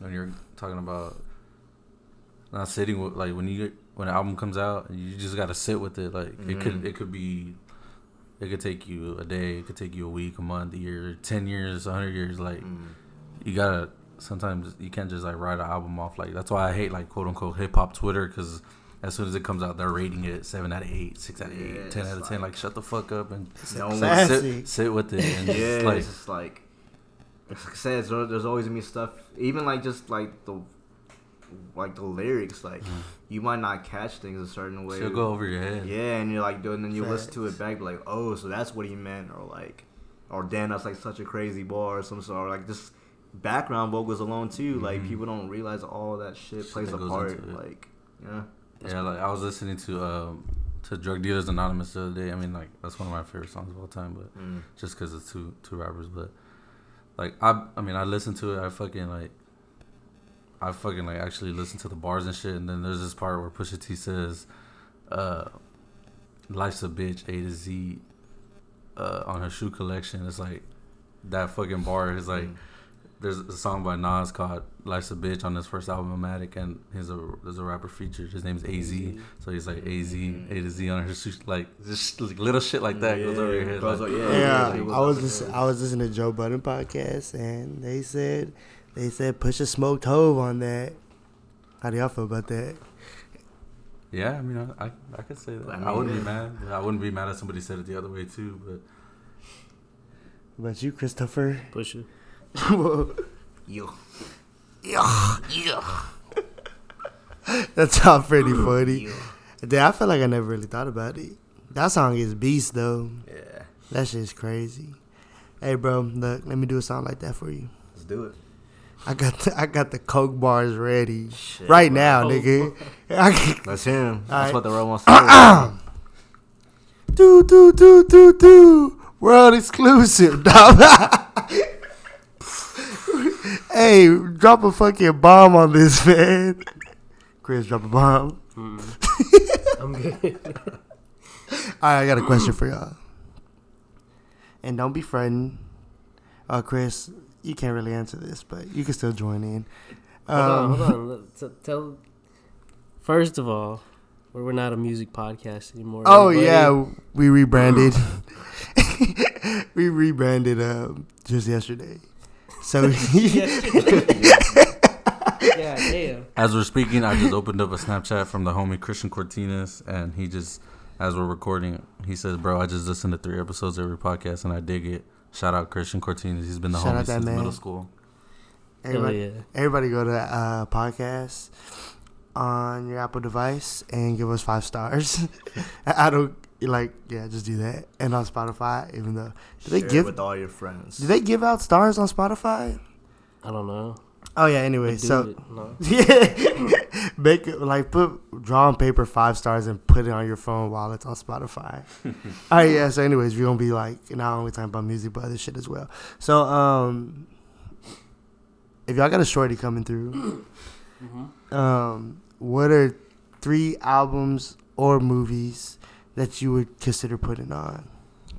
when you're talking about not sitting with, like, when you when an album comes out, you just got to sit with it. Like, mm-hmm. it could it could be, it could take you a day, it could take you a week, a month, a year, ten years, one hundred years. Like, mm-hmm. you got to, sometimes you can't just, like, write an album off. Like, that's why I hate, like, quote-unquote hip-hop Twitter, because as soon as it comes out, they're rating it seven out of eight, six out of eight, yeah, ten out of ten. Like, like, shut the fuck up and no sit, sit with it. And yeah, just like, it's just like, it's like I said, it's, there's always going to be stuff, even like just like the like the lyrics, like mm. you might not catch things a certain way. She'll go over your head. Yeah, and you're like, doing, and then you Facts. Listen to it back, like, oh, so that's what he meant, or like, or damn, that's like such a crazy bar or some sort, or like just background vocals alone too. Mm-hmm. Like people don't realize all that shit, shit plays that a part. Like, yeah, yeah. Like I was listening to um to Drug Dealers Anonymous the other day. I mean, like that's one of my favorite songs of all time, but mm. just because it's two two rappers. But like I, I mean, I listened to it. I fucking like. I fucking like actually listen to the bars and shit, and then there's this part where Pusha T says, uh, "Life's a bitch, A to Z," uh, on her shoe collection. It's like that fucking bar is like. There's a song by Nas called "Life's a Bitch" on his first album, Matic, and he's a there's a rapper featured. His name's A Z, so he's like A Z, mm-hmm. A to Z on her shoe, like just like, little shit like that yeah, goes over your head. Like, like, yeah, yeah. Like, I was just, I was listening to Joe Budden podcast, and they said. They said Pusha smoked Hove on that. How do y'all feel about that? Yeah, I mean, I I, I could say that. I, mean, I wouldn't be mad. I wouldn't be mad if somebody said it the other way too. But what about you, Christopher? Pusha. Yo. Yo. Yo. That sounds pretty funny. Yo. Dude, I feel like I never really thought about it. That song is beast though. Yeah. That shit's crazy. Hey, bro, look, let me do a song like that for you. Let's do it. I got the, I got the Coke bars ready Shit, right bro. now, nigga. I, That's him. That's right. What the world wants to know. Do do do do do. World exclusive, dog. Hey, drop a fucking bomb on this, man. Chris, drop a bomb. Mm. I'm good. All right, I got a question for y'all. And don't be frightened, uh, Chris. You can't really answer this, but you can still join in. Um, hold on, hold on. T- tell, first of all, we're not a music podcast anymore. Oh, everybody. Yeah. We rebranded. we rebranded um, just yesterday. So yeah, damn. As we're speaking, I just opened up a Snapchat from the homie Christian Cortinas, and he just, as we're recording, he says, bro, I just listened to three episodes of every podcast, and I dig it. Shout out Christian Cortinas. He's been the Shout homie since man. middle school. Everybody, yeah. everybody go to uh, podcast on your Apple device and give us five stars. I don't like, yeah, just do that. And on Spotify, even though do they Share give it with all your friends. Do they give out stars on Spotify? I don't know. Oh yeah. Anyway, so no. yeah, make it, like put draw on paper five stars and put it on your phone while it's on Spotify. All right, yeah. So, anyways, we're gonna be like not only talking about music but other shit as well. So, um, if y'all got a shorty coming through, mm-hmm. um, what are three albums or movies that you would consider putting on?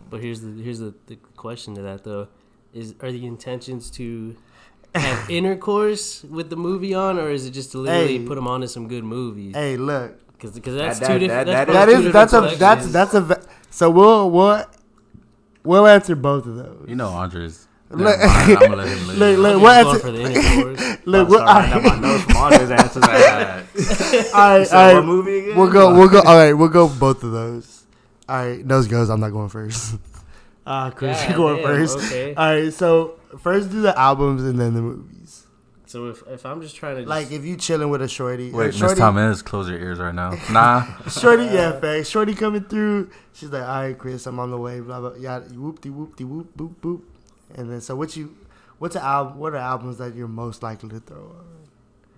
But here's the here's the, the question to that though: is are the intentions to have intercourse with the movie on, or is it just to literally hey, put them on to some good movies? Hey, look, because that's that, two different. That, that, that is that's a that's that's a so we'll we'll we'll answer both of those. You know, Andres. Look, I'm gonna let him look, look, we'll answer for the intercourse. Look, we'll answer that. All right, all right. What movie again? We'll go. We'll go. All right, we'll go both of those. All right, those goes. I'm not going first. Ah, uh, Chris, yeah, you're going yeah, first. Okay. All right, so. First, do the albums and then the movies. So if if I'm just trying to just like if you chilling with a shorty, wait, Miss Thomas, close your ears right now. Nah, shorty, yeah, fact, shorty coming through. She's like, all right, Chris, I'm on the way. Blah blah. Yeah, whoop de whoop de whoop boop boop. And then so what you, what's an album? What are albums that you're most likely to throw on?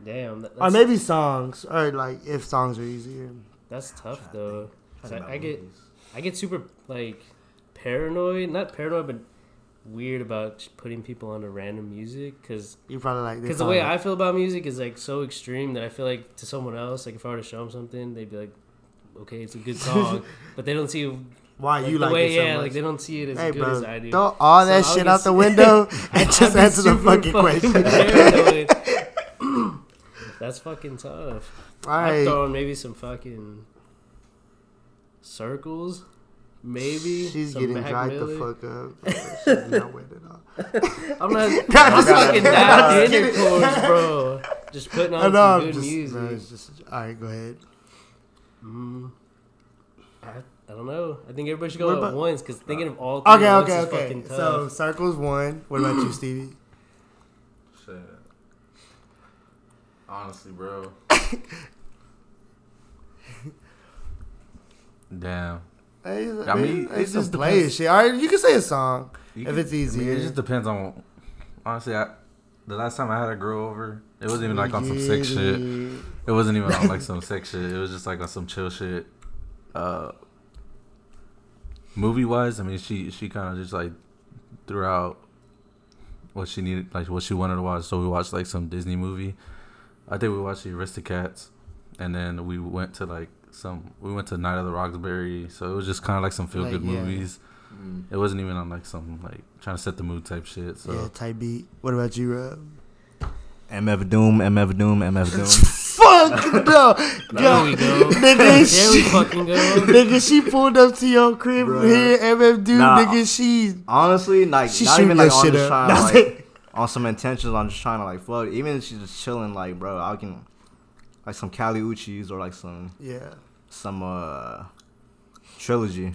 Damn. That, that's or maybe songs, or like if songs are easier. That's tough though. To I, I get I get super like paranoid, not paranoid, but. Weird about putting people onto random music because you probably like because the way I feel about music is like so extreme that I feel like to someone else like if I were to show them something they'd be like, okay, it's a good song, but they don't see why like, you the like way, it so yeah much. Like they don't see it as hey, good bro, as I do. Throw all so that shit out the window and just answer the fucking, fucking question. That's fucking tough. All right. I'm throwing maybe some fucking circles. Maybe she's getting dried the fuck up. She's not winning at all. I'm not I'm just fucking down to intercourse, bro. Just putting on no, some good just, music. No, just, all right, go ahead. Mm. I, I don't know. I think everybody should go about, at once because thinking of all three okay, at once okay, is okay. fucking tough. So Circle's one. What about you, Stevie? Shit. Honestly, bro. Damn. I mean, I mean it's just play shit. All right, you can say a song you if can, it's easier. I mean, it just depends on. Honestly, I, the last time I had a girl over, it wasn't even like on some sick shit. It wasn't even on like some sick shit. It was just like on some chill shit. Uh, movie wise, I mean, she she kind of just like threw out what she needed, like what she wanted to watch. So we watched like some Disney movie. I think we watched the Aristocats, and then we went to like. Some we went to Night of the Roxbury, so it was just kind of like some feel good like, yeah. movies. Mm. It wasn't even on like some like trying to set the mood type shit. So yeah, type beat. What about you, Rob? M F Doom, M F Doom, M F Doom. Fuck no, there we go. Nigga, there we fucking go. Nigga, she pulled up to your crib here, M F Doom. Nah, nigga, she honestly like she not even like on just trying to, like on some intentions on just trying to like float. Even if she's just chilling, like bro, I can. Like some Cali Uchis or like some yeah some uh Trilogy.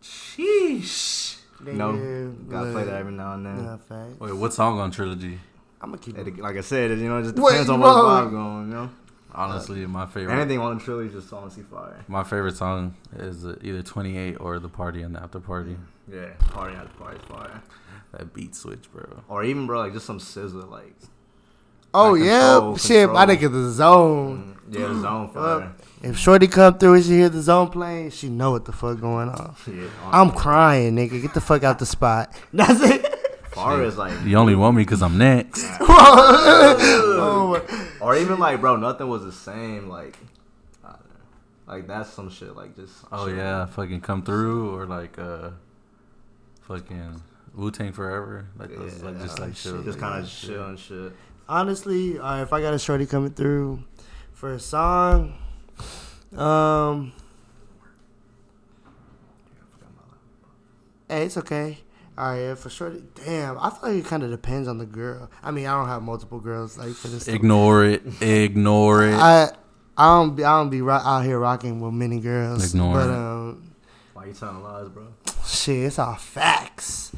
Sheesh. No, yeah, gotta play that every now and then. Yeah, wait, what song on Trilogy? I'm gonna keep it. Like I said, you know, it just depends Wait, on what vibe going. You know, honestly, uh, my favorite anything on the Trilogy is honestly fire. My favorite song is either twenty-eight or The Party and the After Party. Yeah, Party After Party is fire. That beat switch, bro. Or even bro, like just some scissor, like. Oh, like yeah. Control, shit, control. I think it's the zone. Mm, yeah, the zone fire. If Shorty come through and she hear the zone playing, she know what the fuck going on. Yeah, I'm crying, nigga. Get the fuck out the spot. That's it. Far as like, you only want me because I'm next. oh, or even like, bro, nothing was the same. Like, uh, like that's some shit. Like, just. Oh, shit. Yeah. Fucking come through or like, uh, fucking Wu-Tang Forever. Like, yeah, those, like yeah, just like shit. Just like, kind of yeah, chill and shit. Honestly, uh, if I got a shorty coming through for a song, um, hey, it's okay. All right, yeah, for shorty, damn, I feel like it kind of depends on the girl. I mean, I don't have multiple girls like for this. Ignore it, ignore it. I, I don't, be, I don't be ro- out here rocking with many girls. Ignore but, um, it. Why you telling lies, bro? Shit, it's all facts.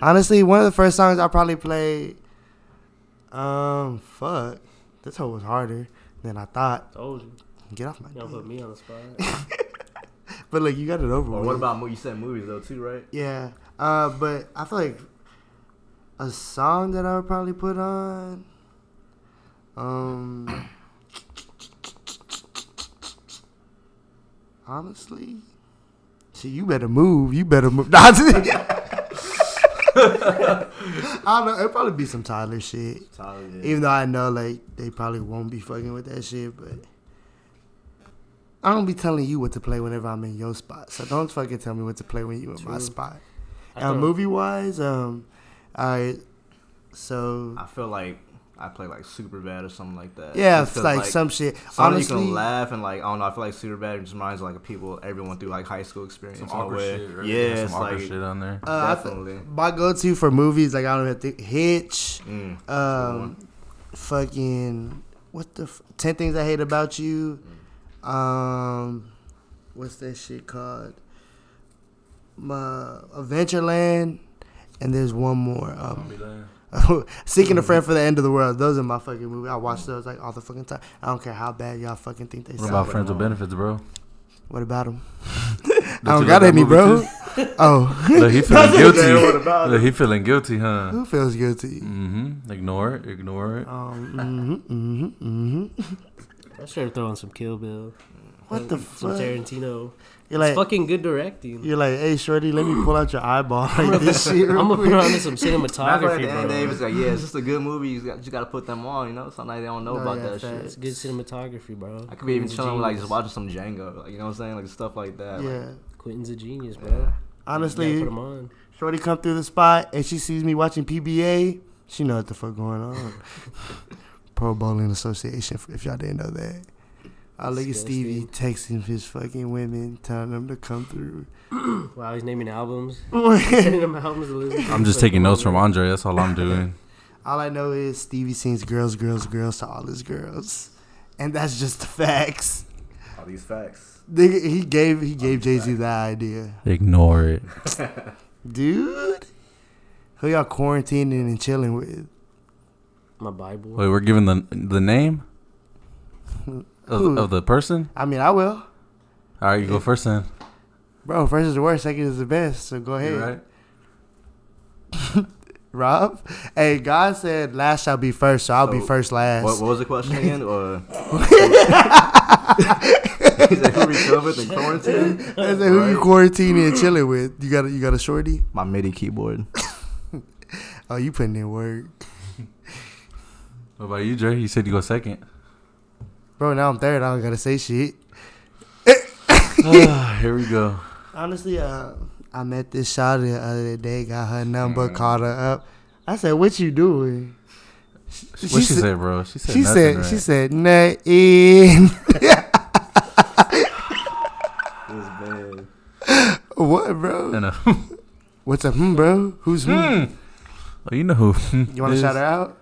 Honestly, one of the first songs I probably played. Um, fuck. This hoe was harder than I thought. Told you. Get off my dick. Y'all put me on the spot. But, like, you got it over well, with. What about, you said movies, though, too, right? Yeah. Uh, but I feel like a song that I would probably put on. Um. Honestly. See, you better move. You better move. I don't know. It'll probably be some Tyler shit. Tyler, yeah. Even though I know, like, they probably won't be fucking with that shit, but I don't be telling you what to play whenever I'm in your spot. So don't fucking tell me what to play when you in True. my spot. Now, movie wise, um, I so I feel like I play like Superbad or something like that. Yeah, it's like, like some shit. Honestly, you can laugh and like I don't know. I feel like Superbad just reminds like of people, everyone through like high school experience. Some awkward shit. Right? Yeah, it's some awkward like, shit on there. Uh, Definitely. Th- my go-to for movies like I don't have to Hitch. Mm, um, fucking what the f- ten things I hate about you. Mm. Um, what's that shit called? My Adventureland, and there's one more. Um, Seeking mm. a Friend for the End of the World. Those are my fucking movies. I watch those like all the fucking time. I don't care how bad y'all fucking think they sound. What about Friends with Benefits, bro? What about them? I don't got any, bro. Oh, look, he feeling guilty. Look, he feeling guilty, huh? Who feels guilty? Mm-hmm. Ignore it. Ignore it. Um, mm-hmm. Mm-hmm. Mm-hmm. I should have thrown some Kill Bill. What like, the fuck? Some Tarantino. You're like, it's fucking good directing. You're like, hey, shorty, let me pull out your eyeball like this shit. Real I'm going to put on some cinematography, bro. End, they was like, yeah, it's just a good movie. You just got to put them on, you know? Sometimes they don't know no, about yeah, that fact. shit. It's good cinematography, bro. I could be Quentin's even chilling with, like, just watching some Django. Like, you know what I'm saying? Like, stuff like that. Yeah. Like, Quentin's a genius, bro. Yeah. Honestly, put on. Shorty come through the spot and she sees me watching P B A. She know what the fuck going on. Pro Bowling Association, if y'all didn't know that. I look at Stevie texting his fucking women, telling them to come through. Wow, he's naming albums. he's sending them albums to listen to. I'm just taking notes from Andre. That's all I'm doing. All I know is Stevie sings girls, girls, girls to all his girls. And that's just the facts. These facts. They, he gave he gave Jay-Z that idea. Ignore it, dude. Who y'all quarantining and chilling with? My Bible. Wait, we're giving the the name of, of the person. I mean, I will. All right, you go first then. Bro, first is the worst, second is the best. So go ahead. You're right. Rob, hey, God said last shall be first, so I'll so, be first last. What, what was the question again? Or he said, who we chill with in quarantine? I said, who right. you quarantining and chilling with? You got a, you got a shorty? My MIDI keyboard. Oh, you putting in work. What about you, Dre? You said you go second. Bro, now I'm third. I don't gotta say shit. Oh, here we go. Honestly, uh, I met this shawty the other day. Got her number, mm. called her up. I said, "What you doing?" She, what she, she said, said, bro? She said, she nothing, said, right? she said, nothing. This bad. What, bro? I know. What's up, hmm, bro? Who's hmm? hmm? Oh, you know who. You want to shout her out?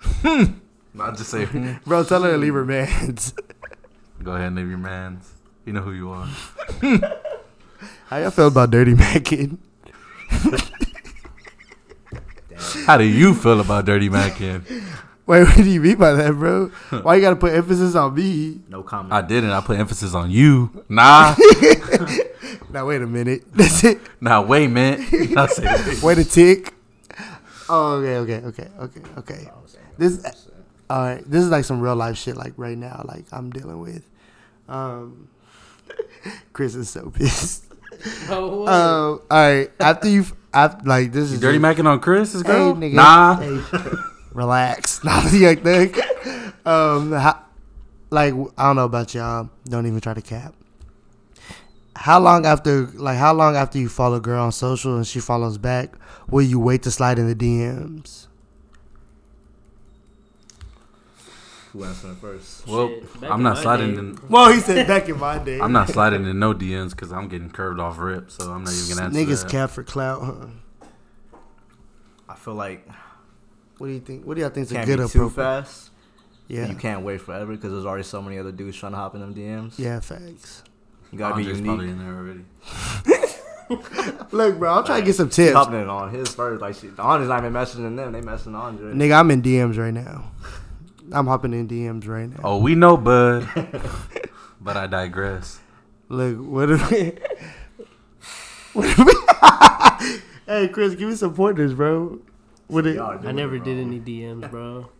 Hmm. I'll just say, hmm. Bro, tell her to leave her mans. Go ahead and leave your mans. You know who you are. How y'all feel about Dirty Mackin? How do you feel about Dirty Mackin? Wait, what do you mean by that, bro? Why you gotta put emphasis on me? No comment. I didn't. I put emphasis on you. Nah. Now wait a minute. That's it. Now wait, man. Now say that. Wait a tick. Oh, okay, okay, okay, okay, okay. This. All right, this is like some real life shit, like right now, like I'm dealing with. Um, Chris is so pissed. Oh, what? Um, all right, after you, after like this you is dirty macking on Chris, this girl. Hey, nigga, nah, hey, relax, nothing like that. Um, how, like I don't know about y'all. Don't even try to cap. How long after, like, how long after you follow a girl on social and she follows back, will you wait to slide in the D Ms? Answering first. Well, Shit, I'm not sliding day. in. Well, he said back in my day. I'm not sliding in no D Ms because I'm getting curved off rip, so I'm not even gonna answer Niggas that. Niggas cap for clout, huh? I feel like. What do you think? What do y'all think's a good approach? Too fast. Yeah. You can't wait forever because there's already so many other dudes trying to hop in them D Ms. Yeah, facts. You gotta Andre's be unique. Probably in there already. Look, bro, I'm trying like, to get some tips. Hopping it on his first, like, she, Andre's not even messaging them; they messaging Andre. Nigga, I'm in D Ms right now. I'm hopping in D Ms right now. Oh, we know, bud. But I digress. Look, what if we... What if we hey, Chris, give me some pointers, bro. What it, I never did any D Ms, bro.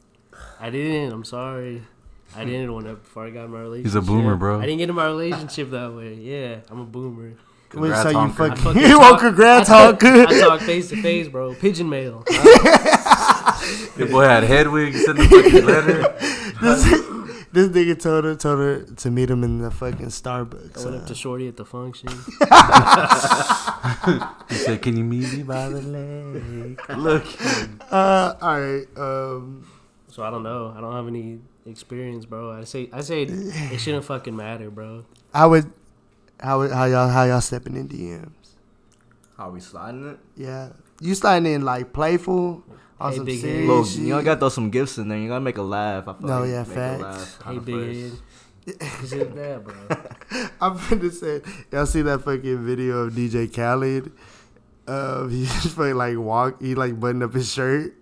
I didn't. I'm sorry. I didn't want to before I got in my relationship. He's a boomer, bro. I didn't get in my relationship that way. Yeah, I'm a boomer. Congrats, Wait, so you fucking... fucking talk, well, congrats, Honker. I talk face-to-face, bro. Pigeon mail. The boy had Hedwig send the fucking letter. This, this nigga told her, told her to meet him in the fucking Starbucks. I went uh, up to Shorty at the function. He said, "Can you meet me by the lake?" Look. Uh, all right. Um, so I don't know. I don't have any experience, bro. I say, I say, it shouldn't fucking matter, bro. I would. How would, how y'all how y'all stepping in D Ms? How we sliding it? Yeah, you sliding in like playful. On hey, some big head. Look, you know, gotta throw some gifts in there. You gotta make a laugh. I feel no, like yeah, facts. Hey, big head. Shit bad, bro. I'm finna say, y'all see that fucking video of D J Khaled? Um, he just fucking like walk. He like buttoned up his shirt.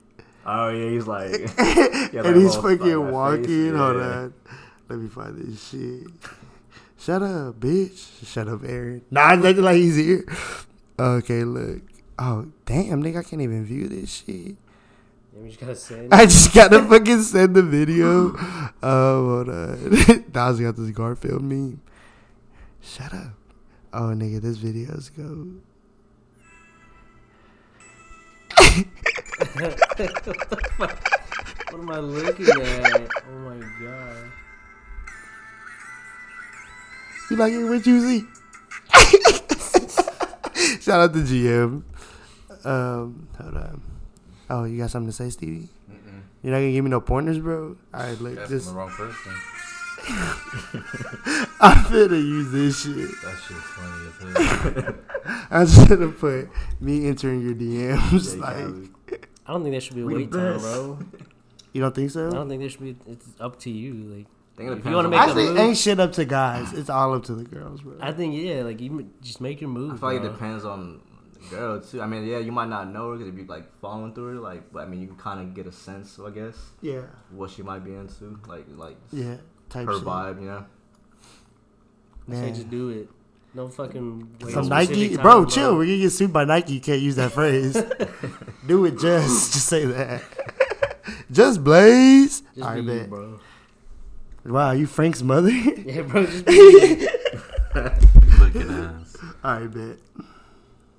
Oh yeah, he's like, yeah, like and he's fucking walking. Yeah. Hold on, let me find this shit. Shut up, bitch. Shut up, Aaron. Nah, it's acting like he's here. Okay, look. Oh damn, nigga, I can't even view this shit. You just gotta send. I just gotta fucking send the video. Oh, hold on. Nas got this Garfield meme. Shut up. Oh, nigga, this video's go. What the fuck? What am I looking at? Oh my god. You like it with Uzi? Shout out to G M. Um, hold on. Oh, you got something to say, Stevie? Mm-mm. You're not gonna give me no pointers, bro? All right, look, that's just the wrong person. I'm finna use this shit. That shit's funny as hell. I should have put me entering your D Ms. Yeah, like, I don't think there should be a wait time, bro. You don't think so? I don't think there should be. It's up to you, like. Think if you want to make actually, a move, ain't shit up to guys. It's all up to the girls, bro. I think yeah, like you just make your move. I feel like bro. It depends on the girl too. I mean, yeah, you might not know her because if you like following through her, like, but I mean, you can kind of get a sense, I guess. Yeah. What she might be into, like, like yeah, type her shit. Vibe, you know. I say just do it. No fucking way. Some Nike, bro. Time, chill. We're gonna get sued by Nike. You can't use that phrase. Do it just, just say that. Just Blaze. Just I be bet. You, bro. Wow, you Frank's mother? Yeah, bro. Just be looking ass. All right, bet.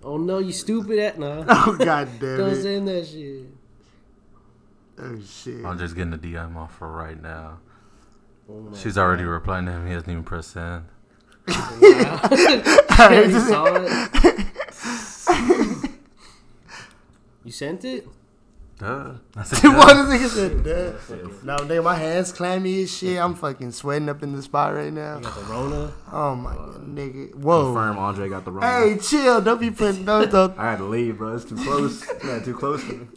Oh no, you stupid at nah. Oh god damn it! Don't send that shit. Oh shit! I'm just getting the D M off her right now. Oh, she's already god. Replying to him. He hasn't even pressed send. Wow. You saw it? You sent it? Duh. That's a what does nigga said? Duh. No, nigga, my hands clammy as shit. I'm fucking sweating up in the spot right now. You got the Rona? Oh my uh, God, nigga. Whoa. Confirm Andre got the Rona. Hey, chill. Don't be putting those up. I had to leave, bro. It's too close. Yeah, too close to me.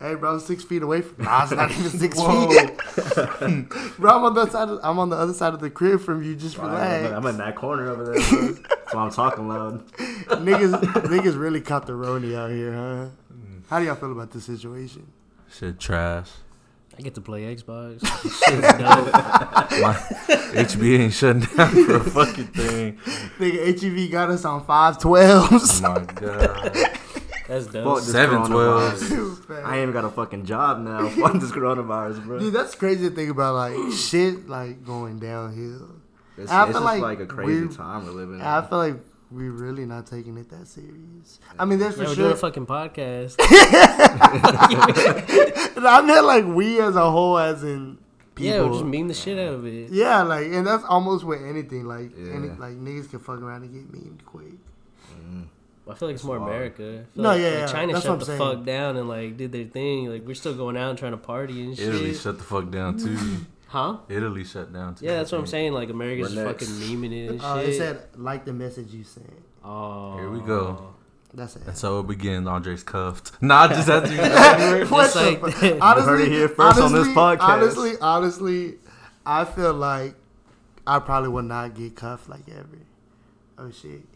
Hey, bro, I'm six feet away from. Nah, it's not even six Whoa. Feet. Bro, I'm on the side. Of, I'm on the other side of the crib from you. Just bro, relax. I'm in that corner over there. Bro. That's why I'm talking loud. Niggas, niggas really caught the Roni out here, huh? Mm. How do y'all feel about this situation? Shit, trash. I get to play Xbox. Shit's dope. My H B ain't shutting down for a fucking thing. Nigga, H E V got us on five twelves. Oh my god. That's dope. seven twelve. I ain't got a fucking job now. Fuck this coronavirus, bro. Dude, that's the crazy thing about like shit like going downhill. It's, I it's feel just like, like a crazy time we're living in. I feel like we're really not taking it that serious. Yeah. I mean, there's yeah, for we're sure. We're doing a fucking podcast. I meant like we as a whole, as in people. Yeah, we just mean the shit out of it. Yeah, like, and that's almost with anything. Like, yeah. any, like niggas can fuck around and get mean quick. Mm. I feel like it's more America. No, like, yeah, like yeah, China that's shut the saying. Fuck down and like did their thing. Like we're still going out and trying to party and shit. Italy shut the fuck down too. Huh? Italy shut down too. Yeah, that's what I'm saying. Like America's just fucking memeing it and uh, shit. They said like the message you sent. Oh, here we go. That's it. That's how it begins. Andre's cuffed. Nah, just have to. Just like that. Honestly, you heard it here first honestly, on this podcast. Honestly, honestly, I feel like I probably would not get cuffed like ever. Oh shit.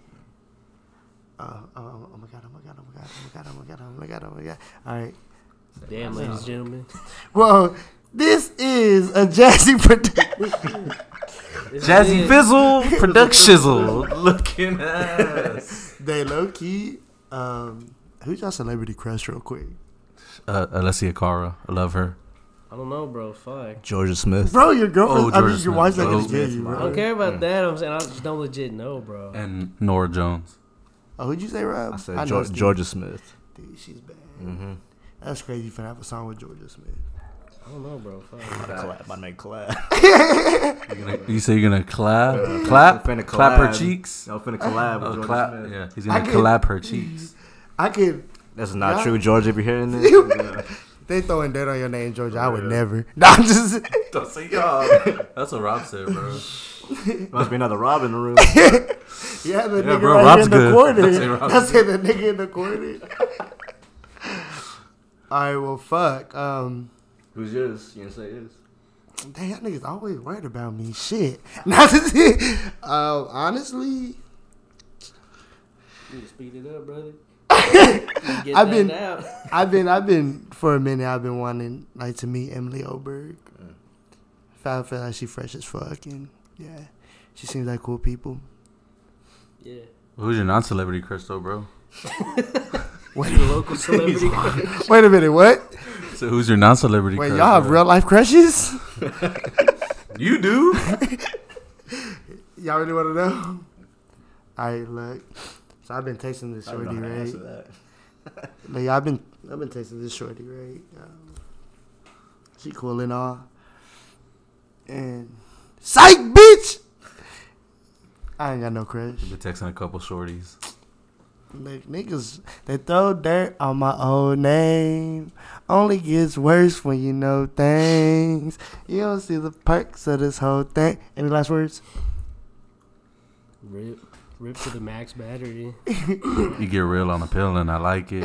Uh, oh, oh my god, oh my god, oh my god, oh my god, oh my god, oh my god, oh my god. All right. Damn, ladies and gentlemen. Well, this is a Jazzy production. Jazzy Fizzle production shizzle. Looking ass. They low key. Um, who's your celebrity crush, real quick? Uh, Alessia Cara. I love her. I don't know, bro. Fuck. Georgia Smith. Bro, your girlfriend. Oh, I mean, your wife's not going to get you, bro. I don't care about yeah. that. I'm saying I just don't legit know, bro. And Norah Jones. Oh, who'd you say, Rob? I said I George, Georgia Smith. Dude, she's bad. Mm-hmm. That's crazy for to have a song with Georgia Smith. I don't know, bro. Fuck. Clap. I might clap. You're gonna, you say you're going to clap? Uh, clap? Clap, clap her cheeks? I'm finna collab with oh, Georgia clap. Smith. Yeah, he's going to collab her cheeks. I could. That's not yeah. true, Georgia, if you're hearing this. Yeah. They throwing dirt on your name, Georgia. I would never. No, I'm just. Don't say y'all. That's what Rob said, bro. Must be another Rob in the room. Yeah, the yeah, nigga bro, right Rob's in the good. Corner. I said the nigga in the corner. All right, well, fuck. Um, Who's yours? You didn't say yours. Dang, y'all niggas always worried about me. Shit. uh, honestly. You speed it up, brother. I've been, out. I've been, I've been, for a minute, I've been wanting, like, to meet Emily Oberg. Mm. I feel like she fresh as fuck, and, yeah, she seems like cool people. Yeah. Who's your non-celebrity crush, though, bro? Wait, your local celebrity crush. Wait a minute, what? So who's your non-celebrity Wait, crush? Wait, y'all have real-life crushes? You do. Y'all really want to know? All right, look. So I've been tasting this shorty, right? That. Like, I've been, I've been tasting this shorty, right? Um, she cool and all, and psych, bitch. I ain't got no crush. I've been texting a couple shorties. Like niggas, they throw dirt on my old name. Only gets worse when you know things. You don't see the perks of this whole thing. Any last words? Rip. Rip to the max battery. You get real on a pill and I like it.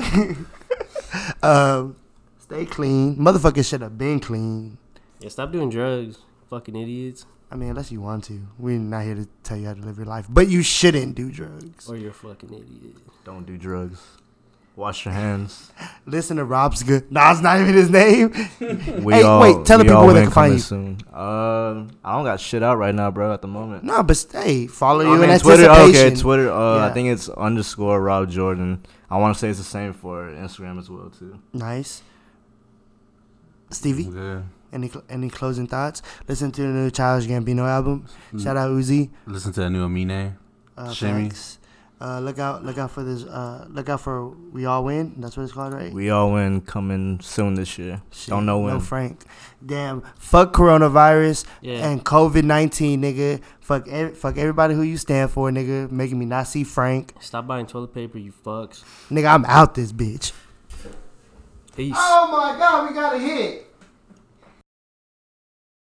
um, Stay clean. Motherfuckers should have been clean. Yeah, stop doing drugs. Fucking idiots. I mean, unless you want to. We're not here to tell you how to live your life. But you shouldn't do drugs. Or you're a fucking idiot. Don't do drugs. Wash your hands. Listen to Rob's good. Nah, it's not even his name. We hey, all, wait. Tell the people where they can find you. Soon. Uh, I don't got shit out right now, bro, at the moment. No, but hey, follow oh, you on anticipation. Twitter, okay, Twitter. Uh, yeah. I think it's underscore Rob Jordan. I want to say it's the same for Instagram as well, too. Nice. Stevie? Yeah. Any any closing thoughts? Listen to the new Childish Gambino album. Shout out Uzi. Listen to the new Aminé. Uh, Shimmy. Uh, look out! Look out for this! Uh, look out for We All Win. That's what it's called, right? We All Win coming soon this year. Shit, don't know when. No Frank. Damn. Fuck coronavirus yeah. and COVID nineteen, nigga. Fuck. Ev- fuck everybody who you stand for, nigga. Making me not see Frank. Stop buying toilet paper, you fucks. Nigga, I'm out this bitch. Peace. Oh my God, we got a hit.